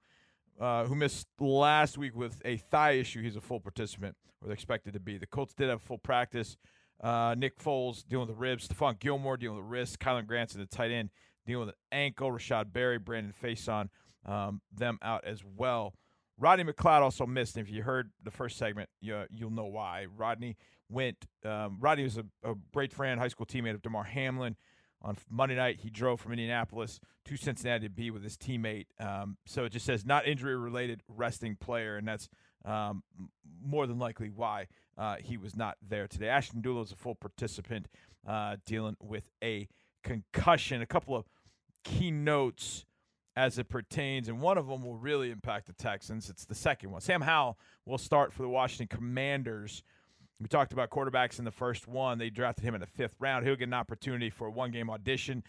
who missed last week with a thigh issue, he's a full participant, or they're expected to be. The Colts did have full practice. Nick Foles dealing with the ribs. Stephon Gilmore dealing with the wrist. Kylan Granson, the tight end, dealing with an ankle. Rashad Berry, Brandon Faison, them out as well. Rodney McLeod also missed. And if you heard the first segment, you'll know why. Rodney was a great friend, high school teammate of Damar Hamlin. On Monday night, he drove from Indianapolis to Cincinnati to be with his teammate. So it just says not injury-related, resting player, and that's more than likely why he was not there today. Ashton Dula is a full participant dealing with a concussion. A couple of key notes as it pertains, and one of them will really impact the Texans. It's the second one. Sam Howell will start for the Washington Commanders. We talked about quarterbacks in the first one. They drafted him in the fifth round. He'll get an opportunity for a one-game audition.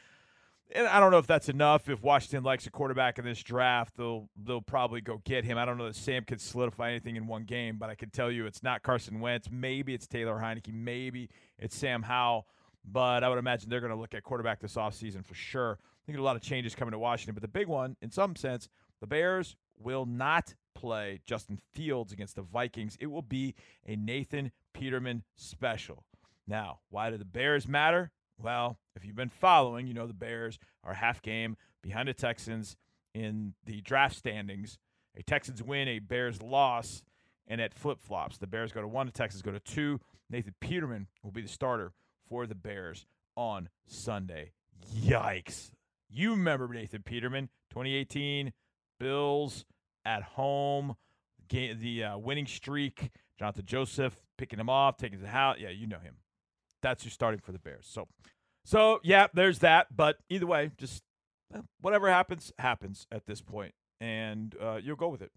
And I don't know if that's enough. If Washington likes a quarterback in this draft, they'll probably go get him. I don't know that Sam could solidify anything in one game, but I can tell you it's not Carson Wentz. Maybe it's Taylor Heineke. Maybe it's Sam Howell. But I would imagine they're going to look at quarterback this offseason for sure. I think a lot of changes coming to Washington. But the big one, in some sense, the Bears will not play Justin Fields against the Vikings. It will be a Nathan Peterman special. Now, why do the Bears matter? Well, if you've been following, you know the Bears are half game behind the Texans in the draft standings. A Texans win, a Bears loss, and at flip-flops. The Bears go to 1, the Texans go to 2. Nathan Peterman will be the starter for the Bears on Sunday. Yikes. You remember Nathan Peterman, 2018, Bills at home, the winning streak, Jonathan Joseph picking him off, taking him out. Yeah, you know him. That's who's starting for the Bears. So yeah, there's that. But either way, just whatever happens at this point, and you'll go with it.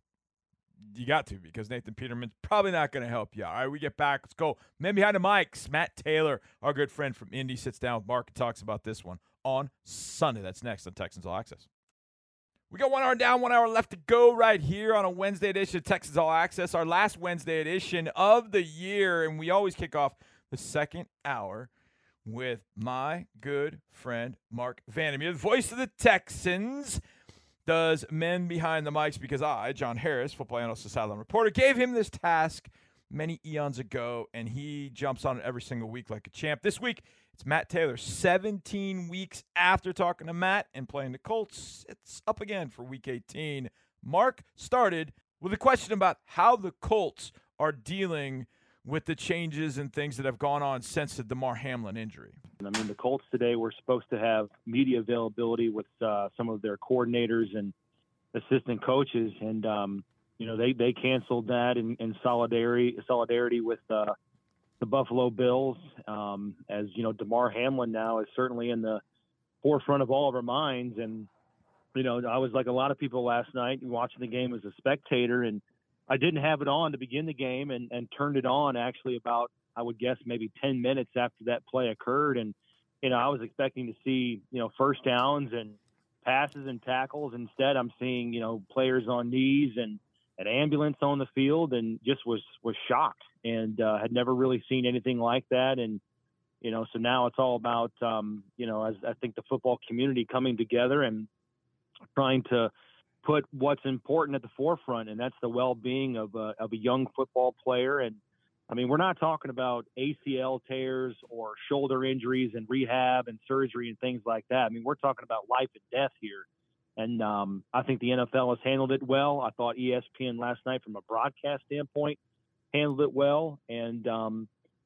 You got to, because Nathan Peterman's probably not going to help you. All right, we get back. Let's go. Man behind the mics, Matt Taylor, our good friend from Indy, sits down with Mark and talks about this one on Sunday. That's next on Texans All Access. We got 1 hour down, 1 hour left to go right here on a Wednesday edition of Texans All Access, our last Wednesday edition of the year. And we always kick off the second hour with my good friend Mark Vandermeer, the voice of the Texans, does Men Behind the Mics, because I, John Harris, football analyst and sideline reporter, gave him this task many eons ago, and he jumps on it every single week like a champ. This week, it's Matt Taylor, 17 weeks after talking to Matt and playing the Colts. It's up again for Week 18. Mark started with a question about how the Colts are dealing with the changes and things that have gone on since the Damar Hamlin injury. I mean, the Colts today were supposed to have media availability with some of their coordinators and assistant coaches, and they canceled that in solidarity with the Buffalo Bills. As you know, Damar Hamlin now is certainly in the forefront of all of our minds. And, you know, I was like a lot of people last night watching the game as a spectator, and I didn't have it on to begin the game and turned it on actually about, I would guess, maybe 10 minutes after that play occurred. And, you know, I was expecting to see, you know, first downs and passes and tackles. Instead, I'm seeing, you know, players on knees and an ambulance on the field, and just was shocked, and had never really seen anything like that. And, you know, so now it's all about, you know, as I think the football community coming together and trying to put what's important at the forefront. And that's the well-being of a young football player. And, I mean, we're not talking about ACL tears or shoulder injuries and rehab and surgery and things like that. I mean, we're talking about life and death here. And I think the NFL has handled it well. I thought ESPN last night, from a broadcast standpoint, handled it well. And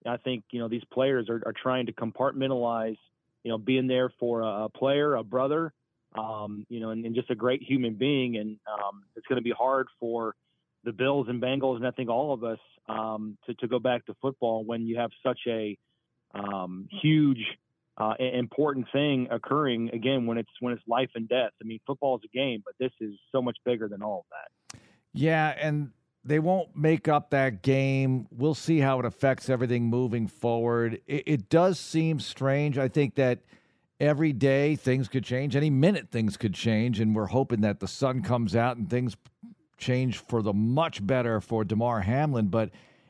I think, you know, these players are trying to compartmentalize, you know, being there for a player, a brother, you know, and just a great human being. And it's going to be hard for the Bills and Bengals, and I think all of us, to go back to football when you have such a huge, important thing occurring again, when it's life and death. I mean, football is a game, but this is so much bigger than all of that. Yeah, and they won't make up that game. We'll see how it affects everything moving forward. It does seem strange. I think that every day things could change. Any minute things could change, and we're hoping that the sun comes out and things change for the much better for Damar Hamlin. But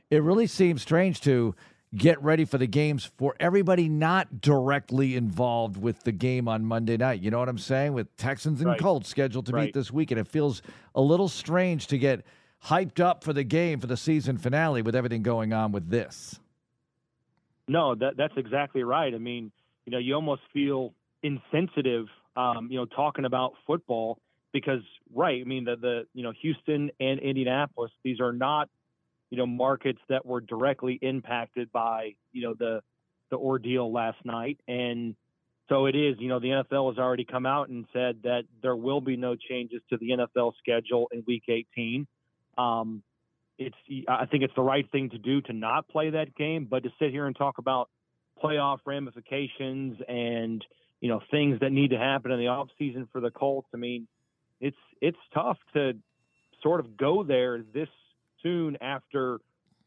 it really seems strange to get ready for the games for everybody not directly involved with the game on Monday night. You know what I'm saying? With Texans and Colts scheduled to meet this weekend. It feels a little strange to get hyped up for the game, for the season finale, with everything going on with this. No, that's exactly right. I mean, you know, you almost feel insensitive, you know, talking about football because, I mean, the you know, Houston and Indianapolis, these are not, you know, markets that were directly impacted by, you know, the ordeal last night. And so it is, you know, the NFL has already come out and said that there will be no changes to the NFL schedule in Week 18. I think it's the right thing to do to not play that game, but to sit here and talk about playoff ramifications and, you know, things that need to happen in the off season for the Colts. I mean, it's tough to sort of go there this soon after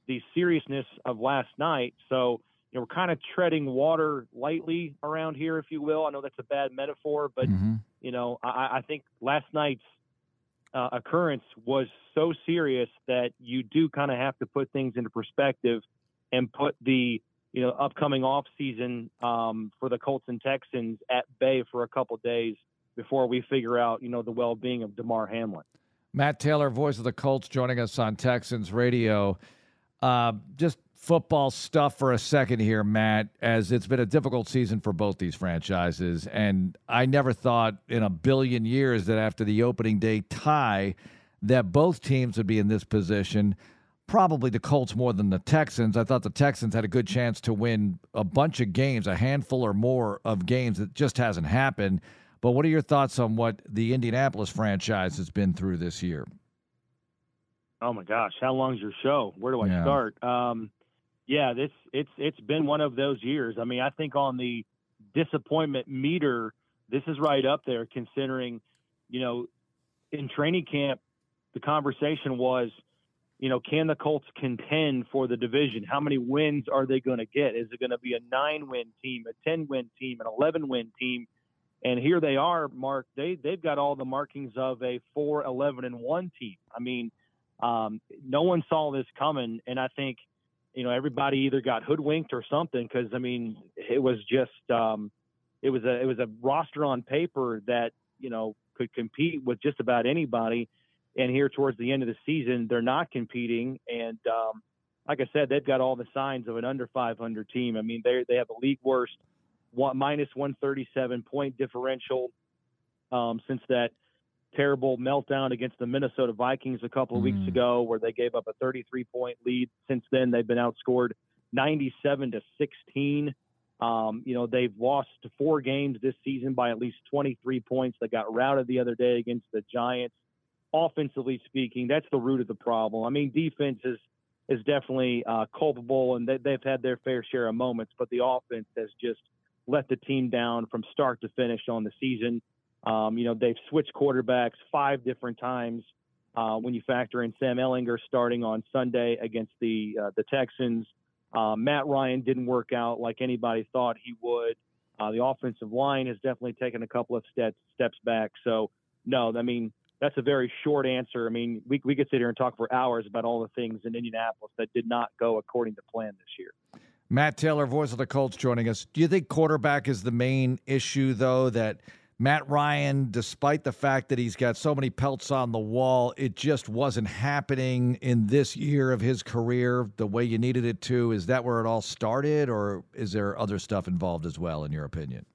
the seriousness of last night. So, you know, we're kind of treading water lightly around here, if you will. I know that's a bad metaphor, but you know, I think last night's occurrence was so serious that you do kind of have to put things into perspective and put the, you know, upcoming off season for the Colts and Texans at bay for a couple of days before we figure out, you know, the well-being of Damar Hamlin. Matt Taylor, voice of the Colts, joining us on Texans Radio. Just football stuff for a second here, Matt, as it's been a difficult season for both these franchises. And I never thought in a billion years that after the opening day tie that both teams would be in this position, probably the Colts more than the Texans. I thought the Texans had a good chance to win a bunch of games, a handful or more of games. That just hasn't happened. But what are your thoughts on what the Indianapolis franchise has been through this year? Oh my gosh, how long's your show? Where do I start? It's been one of those years. I mean, I think on the disappointment meter, this is right up there considering, you know, in training camp, the conversation was, you know, can the Colts contend for the division? How many wins are they going to get? Is it going to be a 9-win team, a 10-win team, an 11-win team? And here they are, Mark. They've got all the markings of a 4-11-1 team. I mean, no one saw this coming, and I think, you know, everybody either got hoodwinked or something because, I mean, it was just it was a roster on paper that, you know, could compete with just about anybody. And here towards the end of the season, they're not competing. And like I said, they've got all the signs of an under 500 team. I mean, they have a league worst -137 point differential since that terrible meltdown against the Minnesota Vikings a couple of weeks ago, where they gave up a 33-point lead. Since then, they've been outscored 97-16. You know, they've lost 4 games this season by at least 23 points. They got routed the other day against the Giants. Offensively speaking, that's the root of the problem. I mean, defense is definitely culpable, and they've had their fair share of moments, but the offense has just let the team down from start to finish on the season. You know, they've switched quarterbacks 5 different times when you factor in Sam Ellinger starting on Sunday against the Texans. Matt Ryan didn't work out like anybody thought he would. The offensive line has definitely taken a couple of steps back. So, no, I mean, that's a very short answer. I mean, we could sit here and talk for hours about all the things in Indianapolis that did not go according to plan this year. Matt Taylor, voice of the Colts, joining us. Do you think quarterback is the main issue, though, that Matt Ryan, despite the fact that he's got so many pelts on the wall, it just wasn't happening in this year of his career the way you needed it to. Is that where it all started, or is there other stuff involved as well, in your opinion?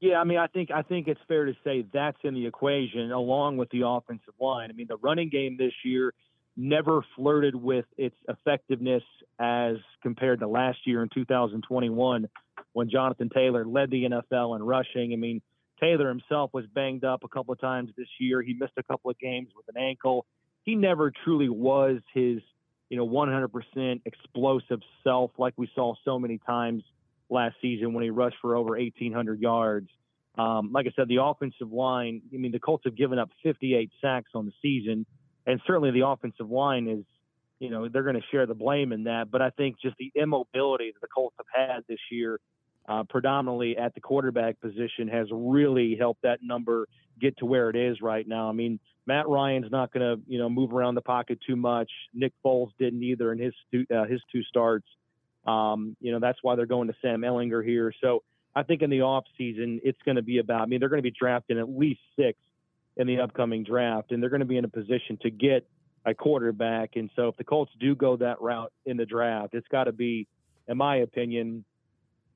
Yeah, I mean, I think it's fair to say that's in the equation, along with the offensive line. I mean, the running game this year never flirted with its effectiveness as compared to last year in 2021 when Jonathan Taylor led the NFL in rushing. I mean, Taylor himself was banged up a couple of times this year. He missed a couple of games with an ankle. He never truly was his, 100% explosive self like we saw so many times last season when he rushed for over 1,800 yards. Like I said, the offensive line, I mean, the Colts have given up 58 sacks on the season, and certainly the offensive line is, they're going to share the blame in that. But I think just the immobility that the Colts have had this year, predominantly at the quarterback position, has really helped that number get to where it is right now. I mean, Matt Ryan's not going to, move around the pocket too much. Nick Foles didn't either in his two starts. That's why they're going to Sam Ellinger here. So I think in the offseason, it's going to be about, they're going to be drafting at least 6 in the upcoming draft, and they're going to be in a position to get a quarterback. And so if the Colts do go that route in the draft, it's got to be, in my opinion,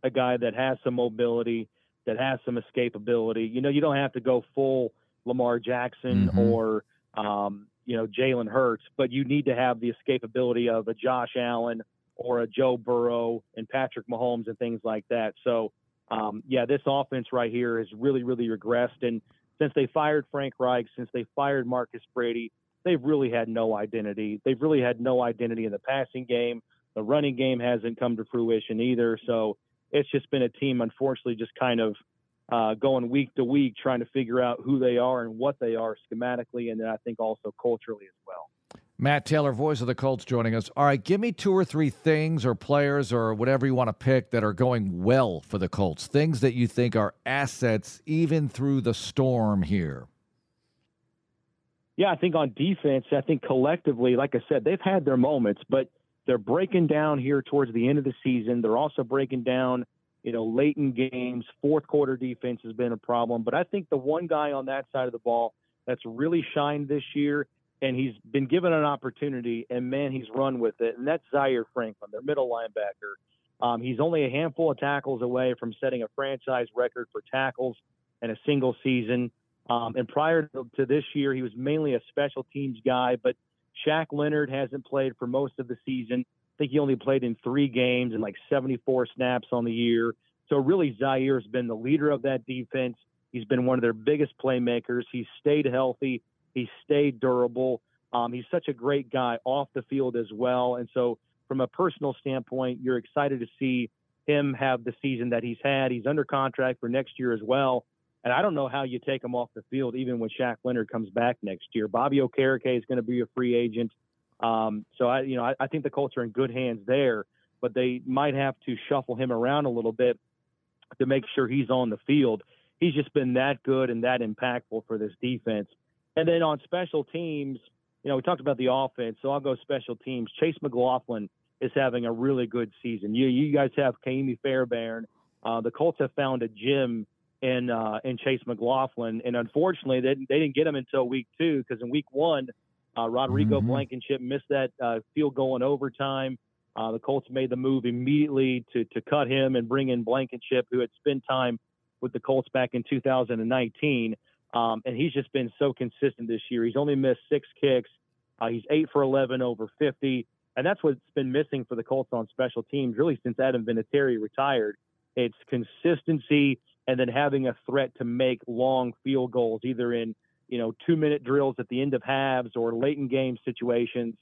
a guy that has some mobility, that has some escapability. You don't have to go full Lamar Jackson or, Jalen Hurts, but you need to have the escapability of a Josh Allen or a Joe Burrow and Patrick Mahomes and things like that. So, this offense right here has really, really regressed. And since they fired Frank Reich, since they fired Marcus Brady, they've really had no identity. They've really had no identity in the passing game. The running game hasn't come to fruition either. So it's just been a team, unfortunately, just kind of going week to week, trying to figure out who they are and what they are schematically, and then I think also culturally as well. Matt Taylor, voice of the Colts, joining us. All right, give me 2 or 3 things or players or whatever you want to pick that are going well for the Colts, things that you think are assets even through the storm here. Yeah, I think on defense, I think collectively, like I said, they've had their moments, but they're breaking down here towards the end of the season. They're also breaking down, late in games. Fourth quarter defense has been a problem, but I think the one guy on that side of the ball that's really shined this year, and he's been given an opportunity, and, man, he's run with it. And that's Zaire Franklin, their middle linebacker. He's only a handful of tackles away from setting a franchise record for tackles in a single season. And prior to this year, he was mainly a special teams guy. But Shaq Leonard hasn't played for most of the season. I think he only played in 3 games and like 74 snaps on the year. So really, Zaire's been the leader of that defense. He's been one of their biggest playmakers. He's stayed healthy. He stayed durable. He's such a great guy off the field as well. And so from a personal standpoint, you're excited to see him have the season that he's had. He's under contract for next year as well. And I don't know how you take him off the field even when Shaq Leonard comes back next year. Bobby Okereke is going to be a free agent. So I think the Colts are in good hands there, but they might have to shuffle him around a little bit to make sure he's on the field. He's just been that good and that impactful for this defense. And then on special teams, we talked about the offense, so I'll go special teams. Chase McLaughlin is having a really good season. You guys have Ka'imi Fairbairn. The Colts have found a gem in Chase McLaughlin, and unfortunately they didn't get him until week 2 because in week 1, Rodrigo Blankenship missed that field goal in overtime. The Colts made the move immediately to cut him and bring in Blankenship, who had spent time with the Colts back in 2019. And he's just been so consistent this year. He's only missed 6 kicks. He's 8 for 11 over 50. And that's what's been missing for the Colts on special teams, really since Adam Vinatieri retired. It's consistency and then having a threat to make long field goals, either in, 2-minute drills at the end of halves or late in game situations.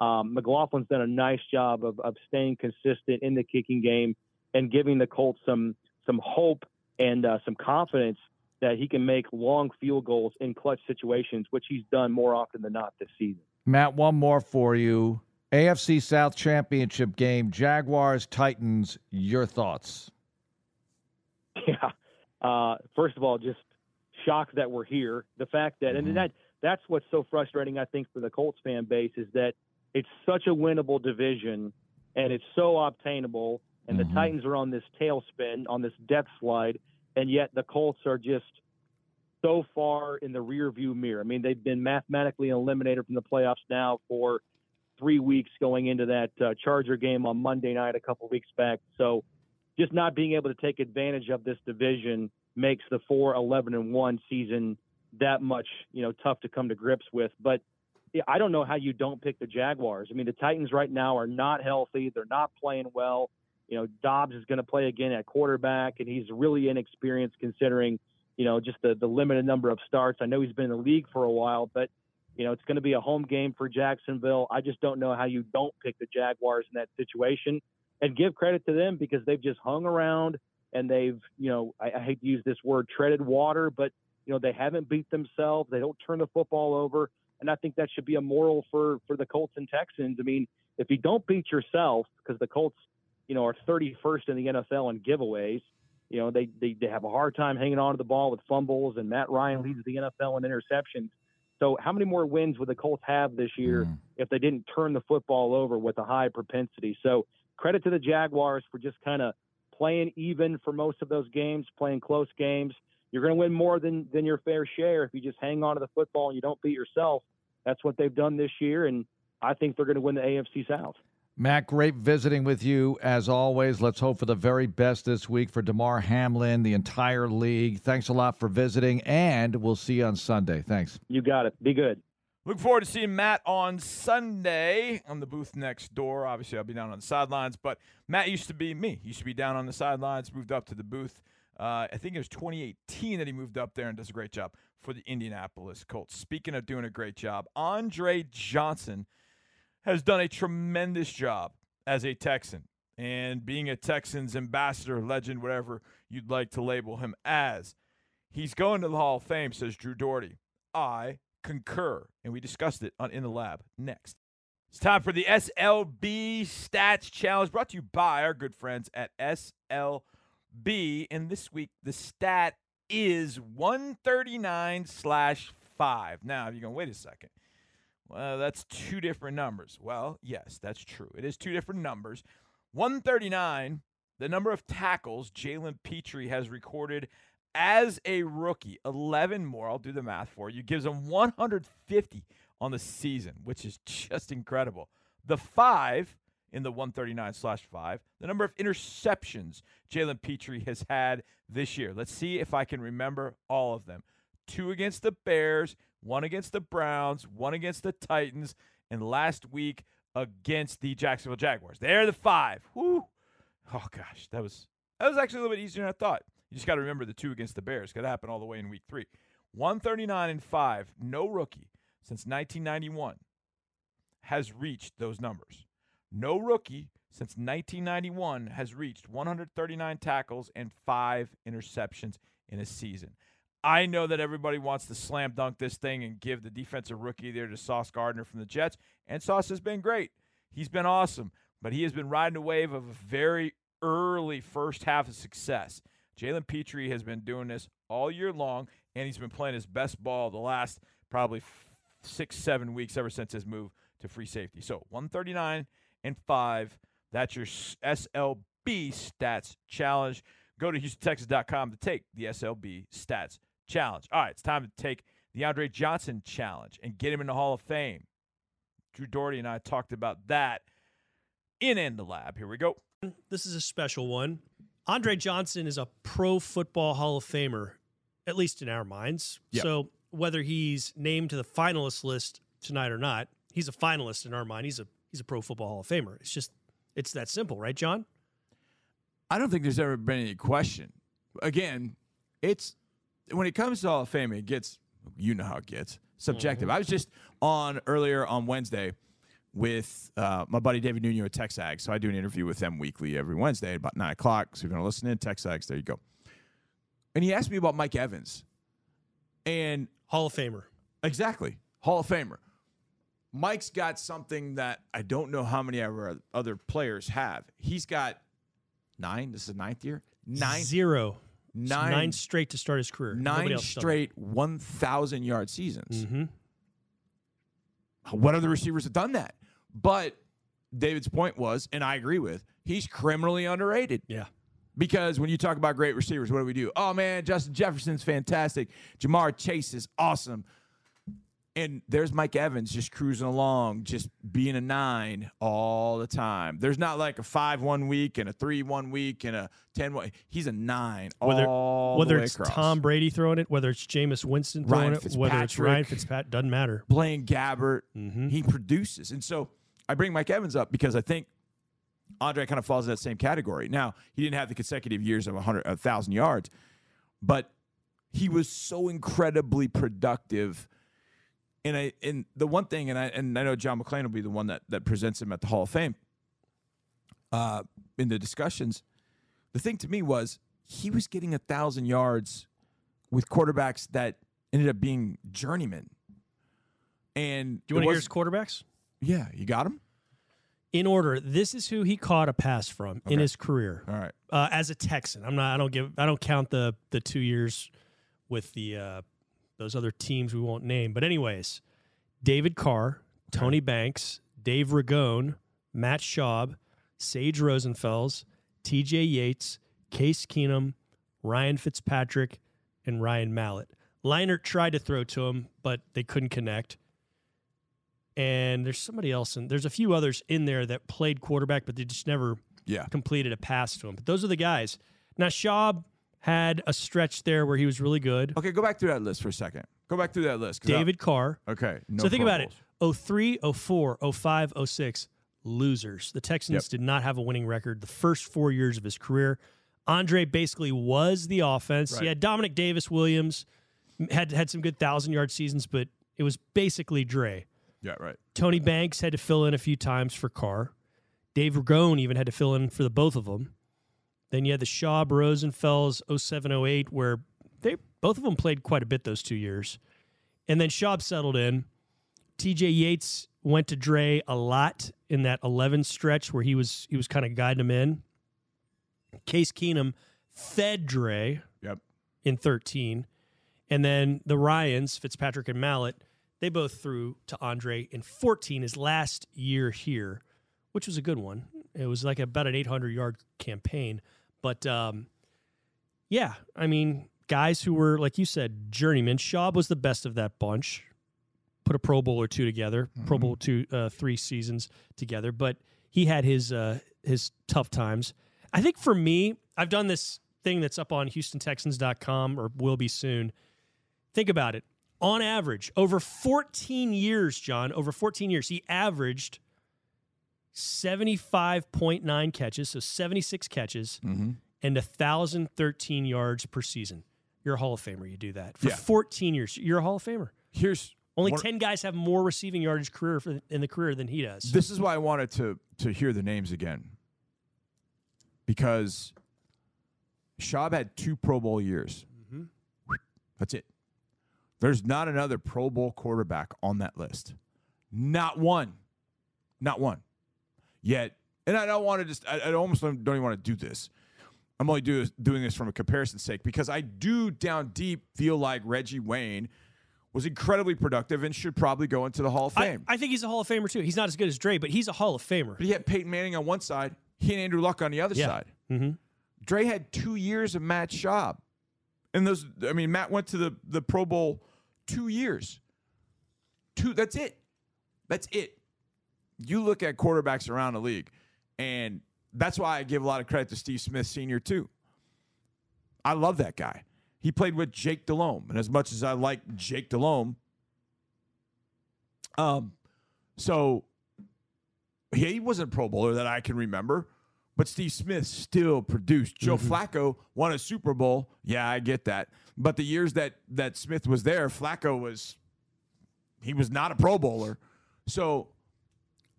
McLaughlin's done a nice job of staying consistent in the kicking game and giving the Colts some hope and some confidence that he can make long field goals in clutch situations, which he's done more often than not this season. Matt, one more for you. AFC South Championship game, Jaguars, Titans, your thoughts? Yeah. First of all, just shocked that we're here. The fact that, and that's what's so frustrating, I think, for the Colts fan base is that it's such a winnable division and it's so obtainable, and the Titans are on this tailspin, on this depth slide, and yet the Colts are just so far in the rearview mirror. I mean, they've been mathematically eliminated from the playoffs now for 3 weeks, going into that Charger game on Monday night a couple weeks back. So just not being able to take advantage of this division makes the 4-11-1 season that much, you know, tough to come to grips with. But yeah, I don't know how you don't pick the Jaguars. I mean, the Titans right now are not healthy. They're not playing well. You know, Dobbs is going to play again at quarterback, and he's really inexperienced considering, you know, just the limited number of starts. I know he's been in the league for a while, but, you know, it's going to be a home game for Jacksonville. I just don't know how you don't pick the Jaguars in that situation, and give credit to them because they've just hung around and they've, you know, I hate to use this word, treaded water, but, you know, they haven't beat themselves. They don't turn the football over. And I think that should be a moral for the Colts and Texans. I mean, if you don't beat yourself, because the Colts, you know, are 31st in the NFL in giveaways, you know, they have a hard time hanging on to the ball with fumbles, and Matt Ryan leads the NFL in interceptions. So how many more wins would the Colts have this year if they didn't turn the football over with a high propensity? So credit to the Jaguars for just kind of playing even for most of those games, playing close games. You're going to win more than your fair share if you just hang on to the football and you don't beat yourself. That's what they've done this year, and I think they're going to win the AFC South. Matt, great visiting with you as always. Let's hope for the very best this week for Damar Hamlin, the entire league. Thanks a lot for visiting, and we'll see you on Sunday. Thanks. You got it. Be good. Look forward to seeing Matt on Sunday on the booth next door. Obviously, I'll be down on the sidelines, but Matt used to be me. He used to be down on the sidelines, moved up to the booth. I think it was 2018 that he moved up there and does a great job for the Indianapolis Colts. Speaking of doing a great job, Andre Johnson has done a tremendous job as a Texan. And being a Texans ambassador, legend, whatever you'd like to label him as, he's going to the Hall of Fame, says Drew Doherty. I concur. And we discussed it on In the Lab next. It's time for the SLB Stats Challenge, brought to you by our good friends at SLB. And this week the stat is 139/5. Now, you're going, wait a second. Well, that's two different numbers. Well, yes, that's true. It is two different numbers. 139, the number of tackles Jalen Pitre has recorded as a rookie. 11 more. I'll do the math for you. Gives him 150 on the season, which is just incredible. The 5 in the 139/5, the number of interceptions Jalen Pitre has had this year. Let's see if I can remember all of them. 2 against the Bears, 1 against the Browns, 1 against the Titans, and last week against the Jacksonville Jaguars. They're the 5. Woo! Oh, gosh, that was actually a little bit easier than I thought. You just got to remember the 2 against the Bears. Could happen all the way in week 3. 139/5, no rookie since 1991 has reached those numbers. No rookie since 1991 has reached 139 tackles and 5 interceptions in a season. I know that everybody wants to slam dunk this thing and give the defensive rookie there to Sauce Gardner from the Jets, and Sauce has been great. He's been awesome, but he has been riding a wave of a very early first half of success. Jalen Pitre has been doing this all year long, and he's been playing his best ball the last probably 6-7 weeks ever since his move to free safety. So 139/5, that's your SLB Stats Challenge. Go to HoustonTexans.com to take the SLB Stats Challenge. All right, it's time to take the Andre Johnson Challenge and get him in the Hall of Fame. Drew Doherty and I talked about that in the Lab. Here we go. This is a special one. Andre Johnson is a pro football Hall of Famer, at least in our minds. Yep. So whether he's named to the finalist list tonight or not, he's a finalist in our mind. He's a pro football Hall of Famer. It's just, it's that simple, right, John? I don't think there's ever been any question. Again, it's when it comes to Hall of Fame, it gets, you know how it gets, subjective. Mm-hmm. I was just on earlier on Wednesday with my buddy David Nuno at TexAgs. So I do an interview with them weekly every Wednesday at about 9 o'clock. So if you're going to listen in, TexAgs, there you go. And he asked me about Mike Evans. And Hall of Famer. Exactly. Hall of Famer. Mike's got something that I don't know how many other players have. He's got 9. This is the 9th year. 9 straight to start his career. 9 straight 1,000-yard seasons. Mm-hmm. What other receivers have done that? But David's point was, and I agree with, he's criminally underrated. Yeah. Because when you talk about great receivers, what do we do? Oh, man, Justin Jefferson's fantastic. Jamar Chase is awesome. And there's Mike Evans just cruising along, just being a 9 all the time. There's not like a 5 1 week and a 3 1 week and a 10 1. He's a 9 all the way across. Whether it's Tom Brady throwing it, whether it's Jameis Winston throwing it, whether it's Ryan Fitzpatrick, doesn't matter. Blaine Gabbert, he produces. And so I bring Mike Evans up because I think Andre kind of falls in that same category. Now, he didn't have the consecutive years of 1,000 yards, but he was so incredibly productive. And the one thing, and I know John McClain will be the one that presents him at the Hall of Fame in the discussions. The thing to me was he was getting 1,000 yards with quarterbacks that ended up being journeymen. And do you want to hear his quarterbacks? Yeah, you got him? In order, this is who he caught a pass from in his career. All right, as a Texan, I don't count the 2 years with the. Those other teams we won't name. But anyways, David Carr, Tony Banks, Dave Ragone, Matt Schaub, Sage Rosenfels, TJ Yates, Case Keenum, Ryan Fitzpatrick, and Ryan Mallett. Leinart tried to throw to him, but they couldn't connect. And there's somebody else, and there's a few others in there that played quarterback, but they just never completed a pass to him. But those are the guys. Now, Schaub had a stretch there where he was really good. Okay, go back through that list for a second. Go back through that list. David Carr. Okay. No, so think about it. 03, 04, 05, 06, losers. The Texans did not have a winning record the first 4 years of his career. Andre basically was the offense. Right. He had Dominic Davis-Williams, had some good 1,000-yard seasons, but it was basically Dre. Yeah, right. Tony Banks had to fill in a few times for Carr. Dave Ragone even had to fill in for the both of them. Then you had the Schaub, Rosenfels, 07-08, where both of them played quite a bit those 2 years. And then Schaub settled in. TJ Yates went to Dre a lot in that 11 stretch where he was kind of guiding him in. Case Keenum fed Dre in 13. And then the Ryans, Fitzpatrick and Mallett, they both threw to Andre in 14, his last year here, which was a good one. It was like about an 800-yard campaign. But, guys who were, like you said, journeymen. Schaub was the best of that bunch. Put a Pro Bowl or two together, Pro Bowl three seasons together. But he had his tough times. I think for me, I've done this thing that's up on HoustonTexans.com or will be soon. Think about it. On average, over 14 years, John, he averaged 75.9 catches, so 76 catches, and 1,013 yards per season. You're a Hall of Famer. You do that for 14 years. You're a Hall of Famer. Here's only 10 guys have more receiving yardage in the career than he does. This is why I wanted to hear the names again, because Schaub had 2 Pro Bowl years. That's it. There's not another Pro Bowl quarterback on that list. Not one. Not one. Yet, and I don't want to just, I almost don't even want to do this. I'm only doing this from a comparison's sake because I do down deep feel like Reggie Wayne was incredibly productive and should probably go into the Hall of Fame. I think he's a Hall of Famer too. He's not as good as Dre, but he's a Hall of Famer. But he had Peyton Manning on one side, he and Andrew Luck on the other side. Dre had 2 years of Matt Schaub. And Matt went to the Pro Bowl 2 years. That's it. That's it. You look at quarterbacks around the league, and that's why I give a lot of credit to Steve Smith Sr. too. I love that guy. He played with Jake Delhomme, and as much as I like Jake Delhomme, so he wasn't a Pro Bowler that I can remember, but Steve Smith still produced. Joe Flacco won a Super Bowl. Yeah, I get that. But the years that Smith was there, Flacco was not a Pro Bowler. So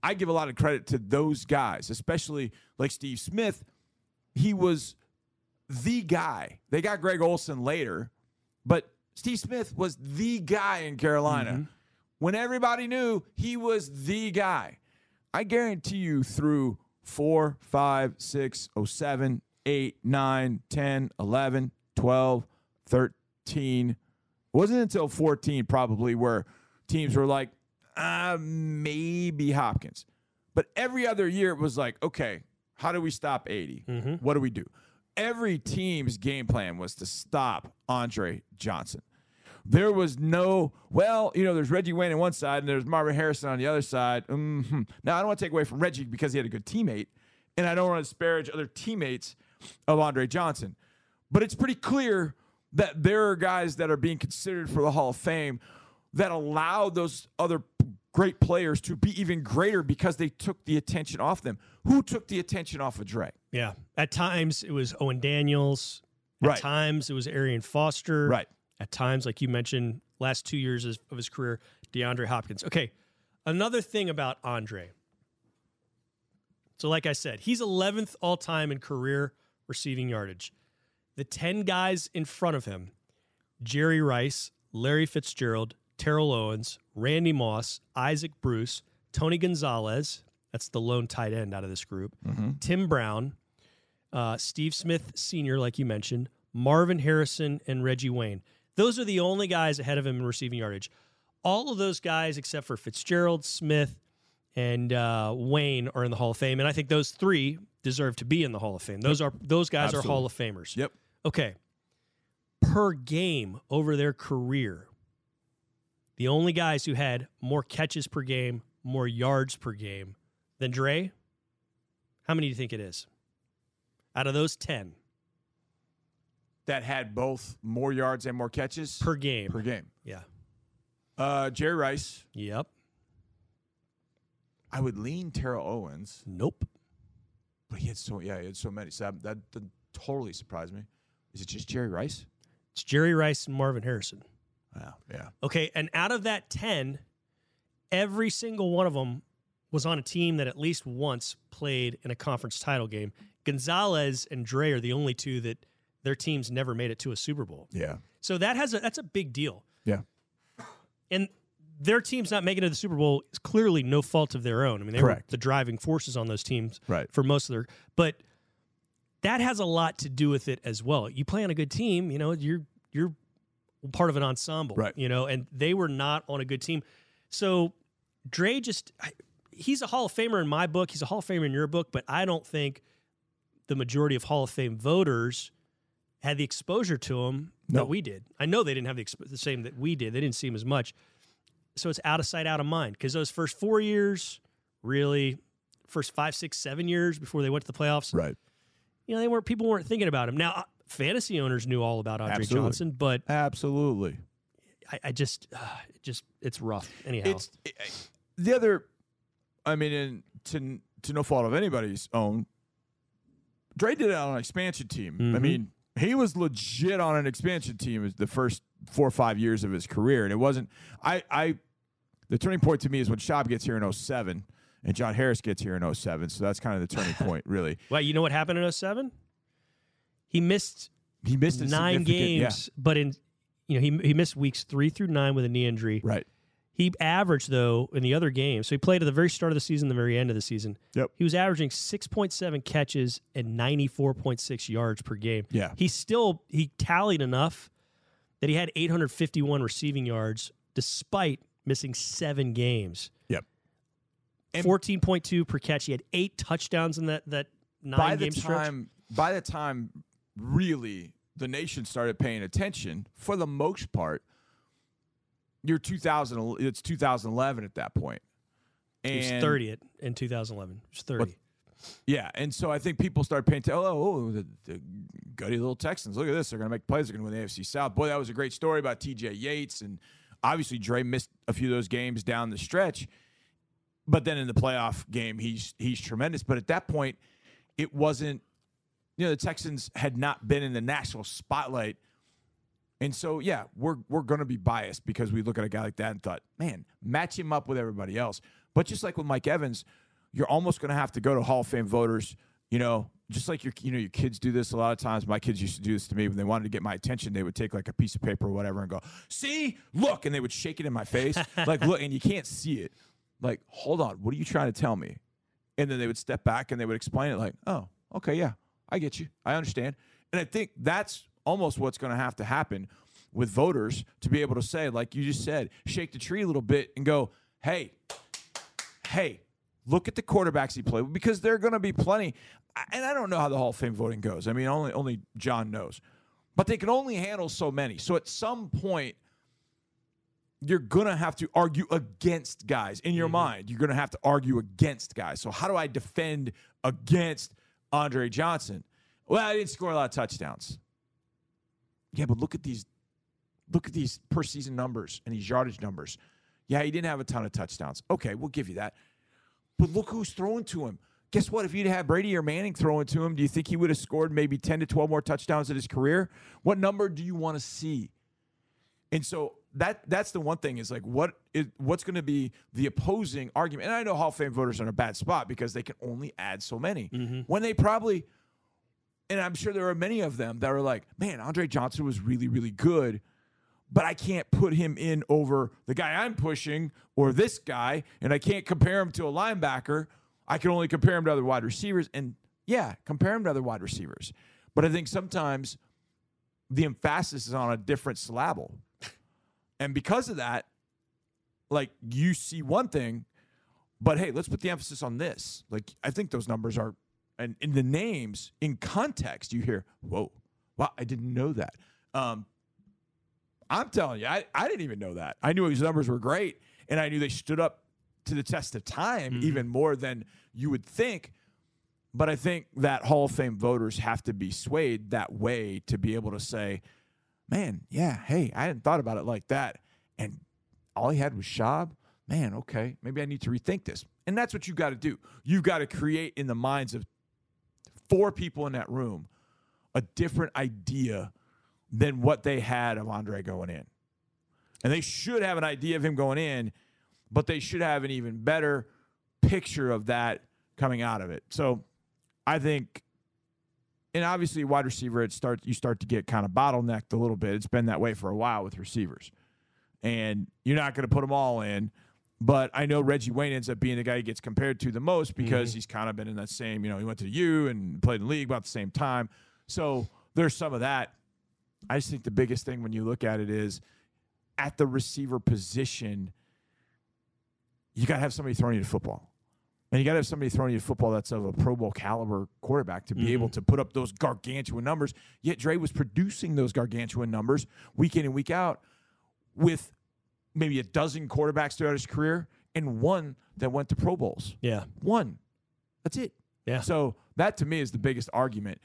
I give a lot of credit to those guys, especially like Steve Smith. He was the guy. They got Greg Olsen later, but Steve Smith was the guy in Carolina. When everybody knew he was the guy. I guarantee you through 4, 5, 6, 07, 8, 9, 10, 11, 12, 13. It wasn't until 14 probably where teams were like, maybe Hopkins. But every other year it was like, okay, how do we stop 80? What do we do? Every team's game plan was to stop Andre Johnson. There was no, well, you know, there's Reggie Wayne on one side and there's Marvin Harrison on the other side. Now, I don't want to take away from Reggie because he had a good teammate, and I don't want to disparage other teammates of Andre Johnson. But it's pretty clear that there are guys that are being considered for the Hall of Fame that allowed those other great players to be even greater because they took the attention off them. Who took the attention off of Dre? Yeah. At times, it was Owen Daniels. At right. times, it was Arian Foster. Right. At times, like you mentioned, last 2 years of his career, DeAndre Hopkins. Okay, another thing about Andre. So like I said, he's 11th all-time in career receiving yardage. The 10 guys in front of him, Jerry Rice, Larry Fitzgerald, Terrell Owens, Randy Moss, Isaac Bruce, Tony Gonzalez, that's the lone tight end out of this group, Tim Brown, Steve Smith Sr., like you mentioned, Marvin Harrison, and Reggie Wayne. Those are the only guys ahead of him in receiving yardage. All of those guys, except for Fitzgerald, Smith, and Wayne, are in the Hall of Fame. And I think those three deserve to be in the Hall of Fame. Those guys Absolutely. Are Hall of Famers. Yep. Okay. Per game over their career, the only guys who had more catches per game, more yards per game than Dre, how many do you think it is? Out of those 10. That had both more yards and more catches? Per game. Per game. Yeah. Jerry Rice. Yep. I would lean Terrell Owens. Nope. But he had so many. So that didn't totally surprise me. Is it just Jerry Rice? It's Jerry Rice and Marvin Harrison. Wow. Yeah. Okay, and out of that 10, every single one of them was on a team that at least once played in a conference title game. Gonzalez and Dre are the only two that their teams never made it to a Super Bowl. Yeah. So that's a big deal. Yeah. And their teams not making it to the Super Bowl is clearly no fault of their own. I mean, they Correct. Were the driving forces on those teams right. for most of their... But that has a lot to do with it as well. You play on a good team, you know, you're part of an ensemble, right. you know, and they were not on a good team. So Dre just... He's a Hall of Famer in my book. He's a Hall of Famer in your book, but I don't think the majority of Hall of Fame voters... had the exposure to him that we did. I know they didn't have the same that we did. They didn't see him as much. So it's out of sight, out of mind. Because those first 4 years, really, first 5, 6, 7 years before they went to the playoffs, right? You know, people weren't thinking about him. Now, fantasy owners knew all about Andre Absolutely. Johnson, but absolutely, I just it's rough. Anyhow, to no fault of anybody's own, Dre did it on an expansion team. Mm-hmm. I mean. He was legit on an expansion team the first 4 or 5 years of his career. And it wasn't – the turning point to me is when Schaub gets here in 2007 and John Harris gets here in 2007. So that's kind of the turning point, really. Well, you know what happened in 2007? He missed 9 games, yeah. but in he missed weeks 3 through 9 with a knee injury. Right. He averaged, though, in the other games. So he played at the very start of the season, the very end of the season. Yep. He was averaging 6.7 catches and 94.6 yards per game. Yeah. He tallied enough that he had 851 receiving yards despite missing 7 games. Yep. 14.2 per catch. He had 8 touchdowns in that 9-game stretch. By the time, really, the nation started paying attention, for the most part, it's 2011 at that point. And he was 30 in 2011. He was 30. Yeah, and so I think people start paying attention. The gutty little Texans. Look at this. They're going to make plays. They're going to win the AFC South. Boy, that was a great story about TJ Yates. And obviously, Dre missed a few of those games down the stretch. But then in the playoff game, he's tremendous. But at that point, it wasn't, the Texans had not been in the national spotlight. And so, yeah, we're going to be biased because we look at a guy like that and thought, man, match him up with everybody else. But just like with Mike Evans, you're almost going to have to go to Hall of Fame voters, just like your kids do this a lot of times. My kids used to do this to me when they wanted to get my attention. They would take like a piece of paper or whatever and go, see, look, and they would shake it in my face. Like, look, and you can't see it. Like, hold on, what are you trying to tell me? And then they would step back and they would explain it like, oh, okay, yeah, I get you. I understand. And I think that's almost what's going to have to happen with voters to be able to say, like you just said, shake the tree a little bit and go, hey, Look at the quarterbacks he played, because there are going to be plenty. And I don't know how the Hall of Fame voting goes. I mean, only John knows. But they can only handle so many. So at some point, you're going to have to argue against guys. In your mind, you're going to have to argue against guys. So how do I defend against Andre Johnson? Well, I didn't score a lot of touchdowns. Yeah, but look at these per season numbers and these yardage numbers. Yeah, he didn't have a ton of touchdowns. Okay, we'll give you that. But look who's throwing to him. Guess what? If you'd had Brady or Manning throwing to him, do you think he would have scored maybe 10 to 12 more touchdowns in his career? What number do you want to see? And so that's the one thing is like, what's going to be the opposing argument? And I know Hall of Fame voters are in a bad spot because they can only add so many. When they probably, and I'm sure there are many of them that are like, man, Andre Johnson was really, really good, but I can't put him in over the guy I'm pushing or this guy, and I can't compare him to a linebacker. I can only compare him to other wide receivers. And yeah, compare him to other wide receivers. But I think sometimes the emphasis is on a different syllable. And because of that, like, you see one thing, but hey, let's put the emphasis on this. Like, I think those numbers are, and in the names, in context, you hear, whoa, wow, I didn't know that. I'm telling you, I didn't even know that. I knew his numbers were great, and I knew they stood up to the test of time even more than you would think. But I think that Hall of Fame voters have to be swayed that way to be able to say, man, yeah, hey, I hadn't thought about it like that. And all he had was Schaub. Man, okay, maybe I need to rethink this. And that's what you got to do. You've got to create in the minds of four people in that room a different idea than what they had of Andre going in. And they should have an idea of him going in, but they should have an even better picture of that coming out of it. So I think, and obviously wide receiver, you start to get kind of bottlenecked a little bit. It's been that way for a while with receivers. And you're not going to put them all in. But I know Reggie Wayne ends up being the guy he gets compared to the most because he's kind of been in that same, he went to U and played in the league about the same time. So there's some of that. I just think the biggest thing when you look at it is at the receiver position, you got to have somebody throwing you to football. And you got to have somebody throwing you to football that's of a Pro Bowl caliber quarterback to be able to put up those gargantuan numbers. Yet Dre was producing those gargantuan numbers week in and week out with maybe a dozen quarterbacks throughout his career and one that went to Pro Bowls. Yeah. One. That's it. Yeah. So that to me is the biggest argument.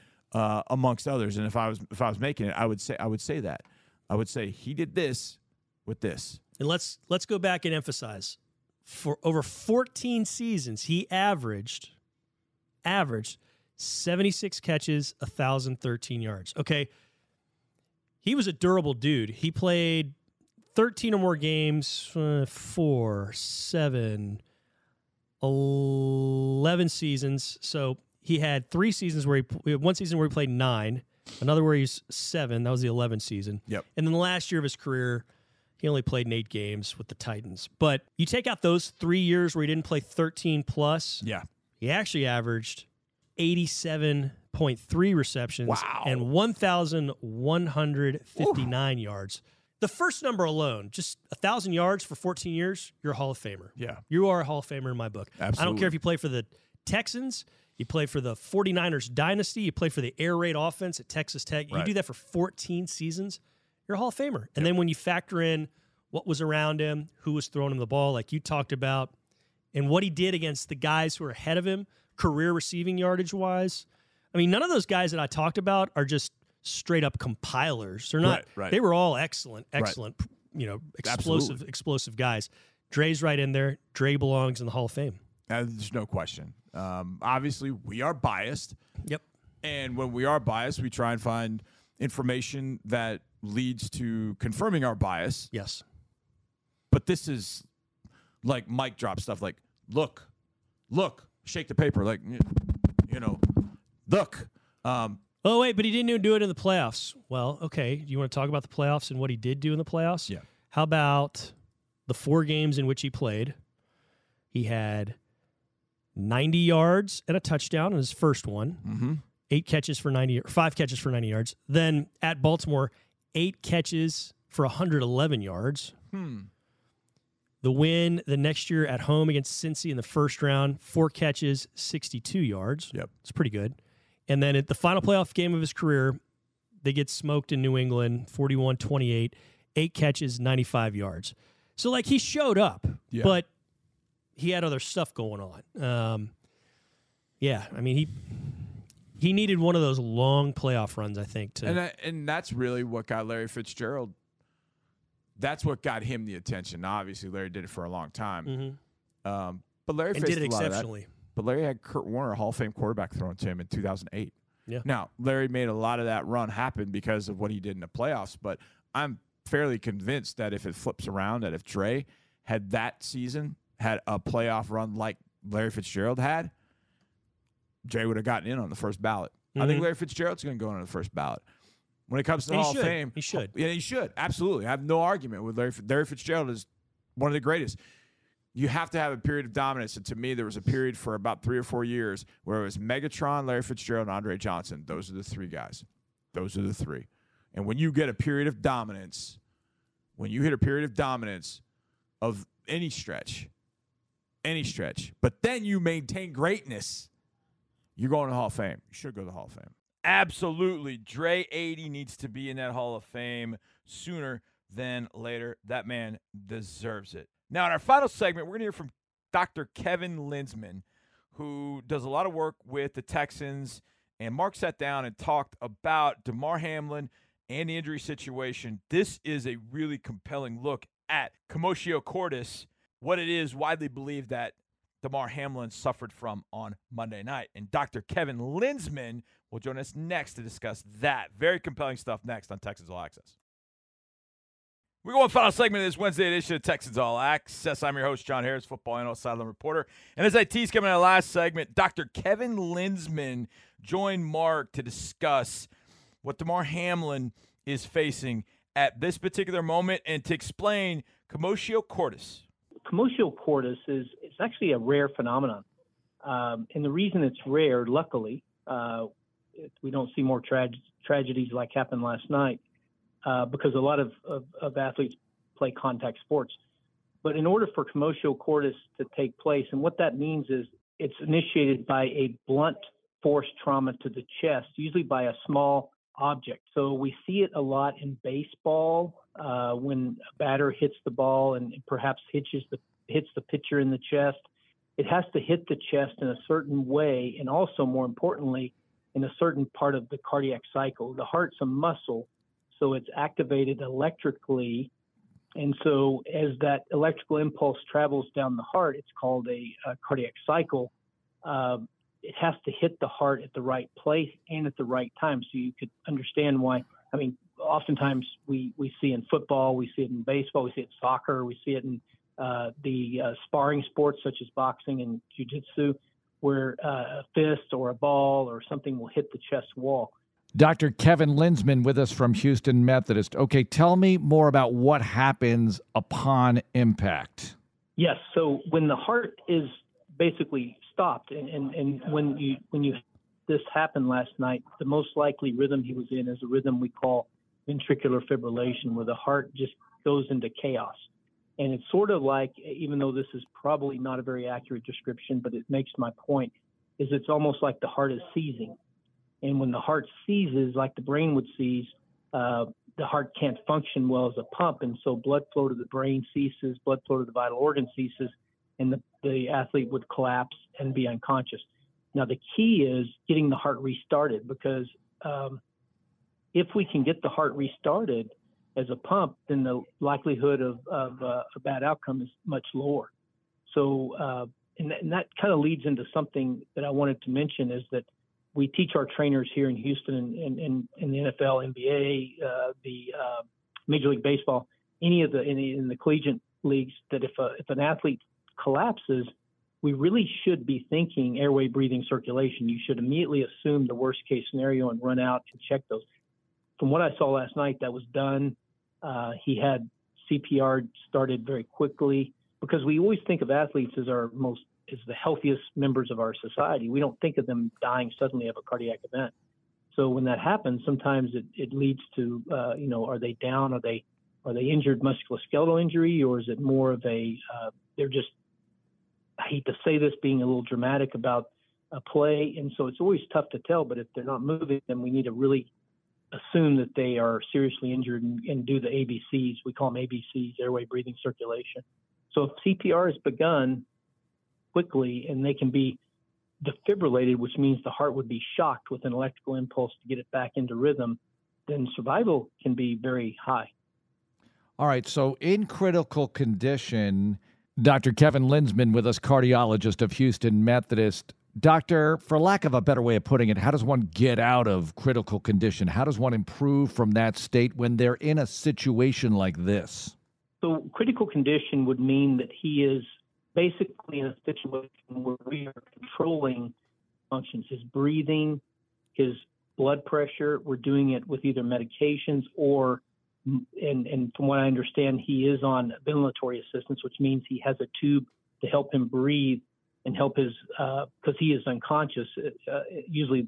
Amongst others, and if I was making it, I would say that I would say he did this with this. And let's go back and emphasize: for over 14 seasons, he averaged 76 catches, 1,013 yards. Okay, he was a durable dude. He played 13 or more games, 4, 7, 11 seasons. So. He had 3 seasons where he had one season where he played 9, another where he's 7. That was the 11th season. Yep. And then the last year of his career, he only played in 8 games with the Titans. But you take out those 3 years where he didn't play 13 plus. Yeah. He actually averaged 87.3 receptions and 1,159 yards. The first number alone, just 1,000 yards for 14 years, you're a Hall of Famer. Yeah. You are a Hall of Famer in my book. Absolutely. I don't care if you play for the Texans. You play for the 49ers dynasty. You play for the air raid offense at Texas Tech. You do that for 14 seasons, you're a Hall of Famer. And then when you factor in what was around him, who was throwing him the ball, like you talked about, and what he did against the guys who are ahead of him, career receiving yardage-wise, I mean, none of those guys that I talked about are just straight-up compilers. They're not. Right. They were all excellent, explosive guys. Dre's right in there. Dre belongs in the Hall of Fame. There's no question. Obviously, we are biased. Yep. And when we are biased, we try and find information that leads to confirming our bias. Yes. But this is like mic drop stuff. Like, look, shake the paper. Like, look. Oh, wait, but he didn't even do it in the playoffs. Well, okay. Do you want to talk about the playoffs and what he did do in the playoffs? Yeah. How about the 4 games in which he played? He had 90 yards and a touchdown in his first one. 8 catches for 90, 5 catches for 90 yards. Then at Baltimore, 8 catches for 111 yards. The win the next year at home against Cincy in the first round, 4 catches, 62 yards. Yep. It's pretty good. And then at the final playoff game of his career, they get smoked in New England, 41-28, 8 catches, 95 yards. So, like, he showed up, yeah, but he had other stuff going on. Yeah, I mean, he needed one of those long playoff runs, I think. And that's really what got Larry Fitzgerald. That's what got him the attention. Now, obviously, Larry did it for a long time. Mm-hmm. But Larry faced did it a lot exceptionally. Of that. But Larry had Kurt Warner, a Hall of Fame quarterback, thrown to him in 2008. Yeah. Now, Larry made a lot of that run happen because of what he did in the playoffs. But I'm fairly convinced that if it flips around, that if Dre had that season, had a playoff run like Larry Fitzgerald had, Dre would have gotten in on the first ballot. Mm-hmm. I think Larry Fitzgerald's going to go in on the first ballot. When it comes to the Hall of Fame, he should. Yeah, he should. Absolutely. I have no argument with Larry. Larry Fitzgerald is one of the greatest. You have to have a period of dominance. And to me, there was a period for about 3 or 4 years where it was Megatron, Larry Fitzgerald, and Andre Johnson. Those are the three guys. Those are the three. And when you get a period of dominance, when you hit a period of dominance of any stretch, but then you maintain greatness, you're going to the Hall of Fame. You should go to the Hall of Fame. Absolutely. Dre 80 needs to be in that Hall of Fame sooner than later. That man deserves it. Now, in our final segment, we're going to hear from Dr. Kevin Linsman, who does a lot of work with the Texans. And Mark sat down and talked about Damar Hamlin and the injury situation. This is a really compelling look at commotio cordis, what it is widely believed that Damar Hamlin suffered from on Monday night. And Dr. Kevin Linsman will join us next to discuss that. Very compelling stuff next on Texans All Access. We're going final segment of this Wednesday edition of Texans All Access. I'm your host, John Harris, football analyst, sideline reporter. And as I teased coming out of last segment, Dr. Kevin Linsman joined Mark to discuss what Damar Hamlin is facing at this particular moment and to explain commotio cordis. Commotio cordis is actually a rare phenomenon. And the reason it's rare, luckily, we don't see more tragedies like happened last night because a lot of athletes play contact sports. But in order for commotio cordis to take place, and what that means is it's initiated by a blunt force trauma to the chest, usually by a small object. So we see it a lot in baseball when a batter hits the ball and perhaps hits the pitcher in the chest. It has to hit the chest in a certain way, and also, more importantly, in a certain part of the cardiac cycle. The heart's a muscle, so it's activated electrically. And so as that electrical impulse travels down the heart, it's called a cardiac cycle. It has to hit the heart at the right place and at the right time. So you could understand why. I mean, oftentimes we see in football, we see it in baseball, we see it in soccer, we see it in the sparring sports such as boxing and jiu-jitsu, where a fist or a ball or something will hit the chest wall. Dr. Kevin Linsman with us from Houston Methodist. Okay, tell me more about what happens upon impact. Yes, so when the heart is basically stopped, and when you this happened last night, the most likely rhythm he was in is a rhythm we call ventricular fibrillation, where the heart just goes into chaos. And it's sort of like, even though this is probably not a very accurate description, but it makes my point, is it's almost like the heart is seizing. And when the heart seizes, like the brain would seize, the heart can't function well as a pump. And so blood flow to the brain ceases, blood flow to the vital organ ceases, and the athlete would collapse and be unconscious. Now, the key is getting the heart restarted, because if we can get the heart restarted as a pump, then the likelihood of a bad outcome is much lower. So, and that kind of leads into something that I wanted to mention, is that we teach our trainers here in Houston and in the NFL, NBA, the Major League Baseball, in the collegiate leagues, that if an athlete collapses, we really should be thinking airway, breathing, circulation. You should immediately assume the worst case scenario and run out and check those. From what I saw last night, that was done. He had CPR started very quickly, because we always think of athletes as the healthiest members of our society. We don't think of them dying suddenly of a cardiac event. So when that happens, sometimes it leads to, are they down? Are they Are they injured musculoskeletal injury, or is it more of a they're just, I hate to say this, being a little dramatic about a play? And so it's always tough to tell, but if they're not moving, then we need to really assume that they are seriously injured and do the ABCs. We call them ABCs, airway, breathing, circulation. So if CPR has begun quickly and they can be defibrillated, which means the heart would be shocked with an electrical impulse to get it back into rhythm, then survival can be very high. All right, so in critical condition, Dr. Kevin Linsman with us, cardiologist of Houston Methodist. Doctor, for lack of a better way of putting it, how does one get out of critical condition? How does one improve from that state when they're in a situation like this? So critical condition would mean that he is basically in a situation where we are controlling functions, his breathing, his blood pressure. We're doing it with either medications or, and from what I understand, he is on ventilatory assistance, which means he has a tube to help him breathe and help his, because he is unconscious. Usually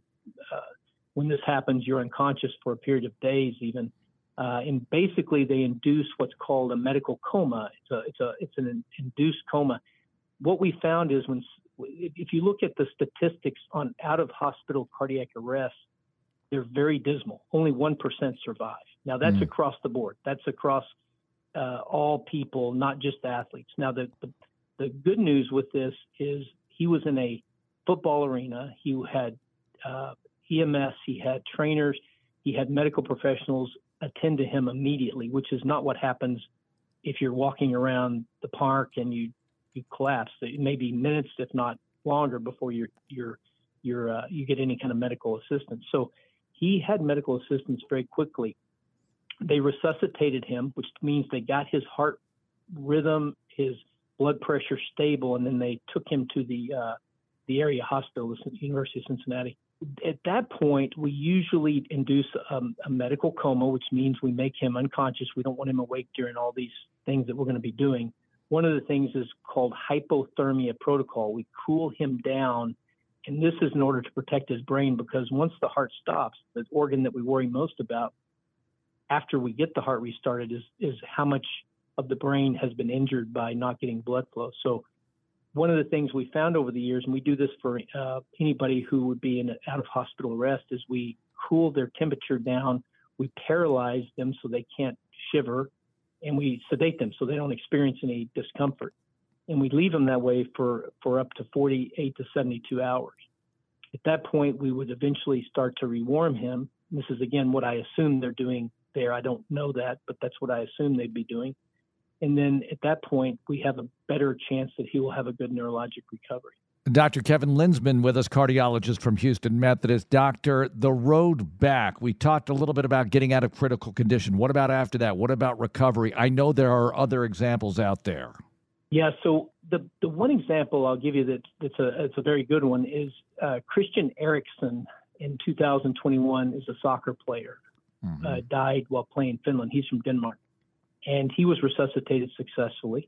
when this happens, you're unconscious for a period of days even. And basically they induce what's called a medical coma. It's an induced coma. What we found is if you look at the statistics on out-of-hospital cardiac arrest, they're very dismal. Only 1% survive. Now, that's across the board. That's across all people, not just athletes. Now, the good news with this is he was in a football arena. He had EMS. He had trainers. He had medical professionals attend to him immediately, which is not what happens if you're walking around the park and you collapse. It may be minutes, if not longer, before you get any kind of medical assistance. So he had medical assistance very quickly. They resuscitated him, which means they got his heart rhythm, his blood pressure stable, and then they took him to the area hospital, the University of Cincinnati. At that point, we usually induce a medical coma, which means we make him unconscious. We don't want him awake during all these things that we're going to be doing. One of the things is called hypothermia protocol. We cool him down, and this is in order to protect his brain, because once the heart stops, the organ that we worry most about after we get the heart restarted is how much of the brain has been injured by not getting blood flow. So one of the things we found over the years, and we do this for anybody who would be in an out-of-hospital arrest, is we cool their temperature down, we paralyze them so they can't shiver, and we sedate them so they don't experience any discomfort. And we leave them that way for up to 48 to 72 hours. At that point, we would eventually start to rewarm him. This is, again, what I assume they're doing there. I don't know that, but that's what I assume they'd be doing. And then at that point, we have a better chance that he will have a good neurologic recovery. Dr. Kevin Linsman with us, cardiologist from Houston Methodist. Doctor, the road back, we talked a little bit about getting out of critical condition. What about after that? What about recovery? I know there are other examples out there. Yeah, so the one example I'll give you that's a very good one is Christian Eriksen in 2021 is a soccer player. Mm-hmm. Died while playing Finland. He's from Denmark. And he was resuscitated successfully,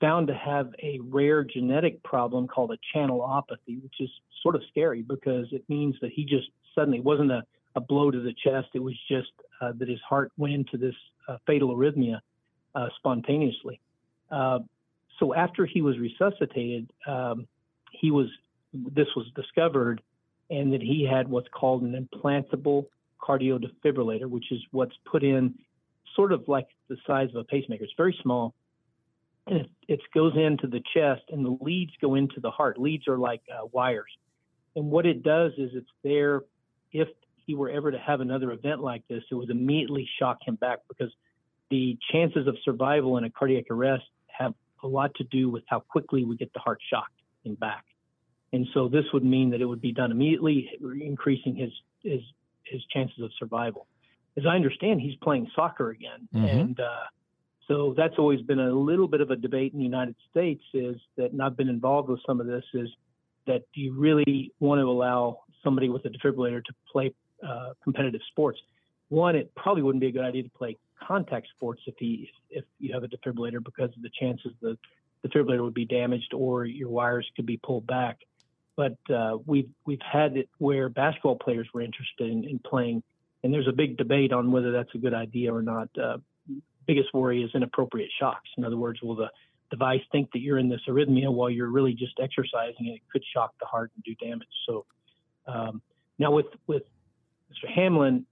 found to have a rare genetic problem called a channelopathy, which is sort of scary because it means that he just suddenly wasn't a blow to the chest. It was just that his heart went into this fatal arrhythmia spontaneously. So after he was resuscitated, this was discovered, and that he had what's called an implantable cardiodefibrillator, which is what's put in sort of like the size of a pacemaker. It's very small, and it goes into the chest, and the leads go into the heart. Leads are like wires. And what it does is it's there, if he were ever to have another event like this, it would immediately shock him back, because the chances of survival in a cardiac arrest have a lot to do with how quickly we get the heart shocked and back. And so this would mean that it would be done immediately, increasing his chances of survival. As I understand, he's playing soccer again. Mm-hmm. And so that's always been a little bit of a debate in the United States, is that, and I've been involved with some of this, is that do you really want to allow somebody with a defibrillator to play competitive sports? One, it probably wouldn't be a good idea to play contact sports if you have a defibrillator, because of the chances the defibrillator would be damaged or your wires could be pulled back. But we've had it where basketball players were interested in playing, and there's a big debate on whether that's a good idea or not. biggest worry is inappropriate shocks. In other words, will the device think that you're in this arrhythmia while you're really just exercising, and it could shock the heart and do damage. So now with Mr. Hamlin,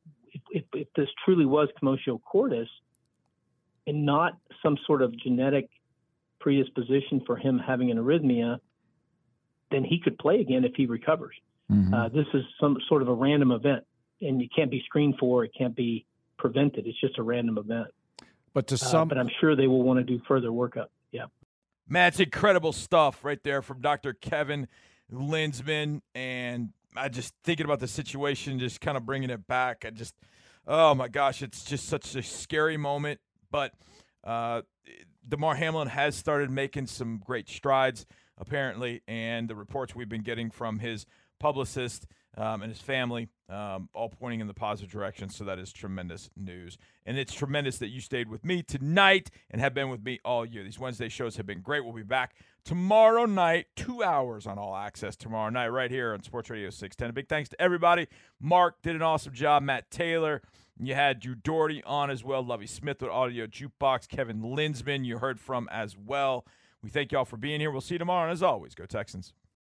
if this truly was commotio cordis and not some sort of genetic predisposition for him having an arrhythmia, then he could play again if he recovers. Mm-hmm. This is some sort of a random event, and you can't be screened for, it can't be prevented. It's just a random event. But to some, but I'm sure they will want to do further workup. Yeah, Matt, it's incredible stuff right there from Dr. Kevin Linsman, and I just thinking about the situation, just kind of bringing it back. I just, oh my gosh, it's just such a scary moment. But Damar Hamlin has started making some great strides, apparently, and the reports we've been getting from his publicist and his family, all pointing in the positive direction. So that is tremendous news. And it's tremendous that you stayed with me tonight and have been with me all year. These Wednesday shows have been great. We'll be back tomorrow night, 2 hours on All Access tomorrow night right here on Sports Radio 610. A big thanks to everybody. Mark did an awesome job. Matt Taylor. You had Drew Doherty on as well. Lovie Smith with Audio Jukebox. Kevin Linsman you heard from as well. We thank you all for being here. We'll see you tomorrow. And as always, go Texans.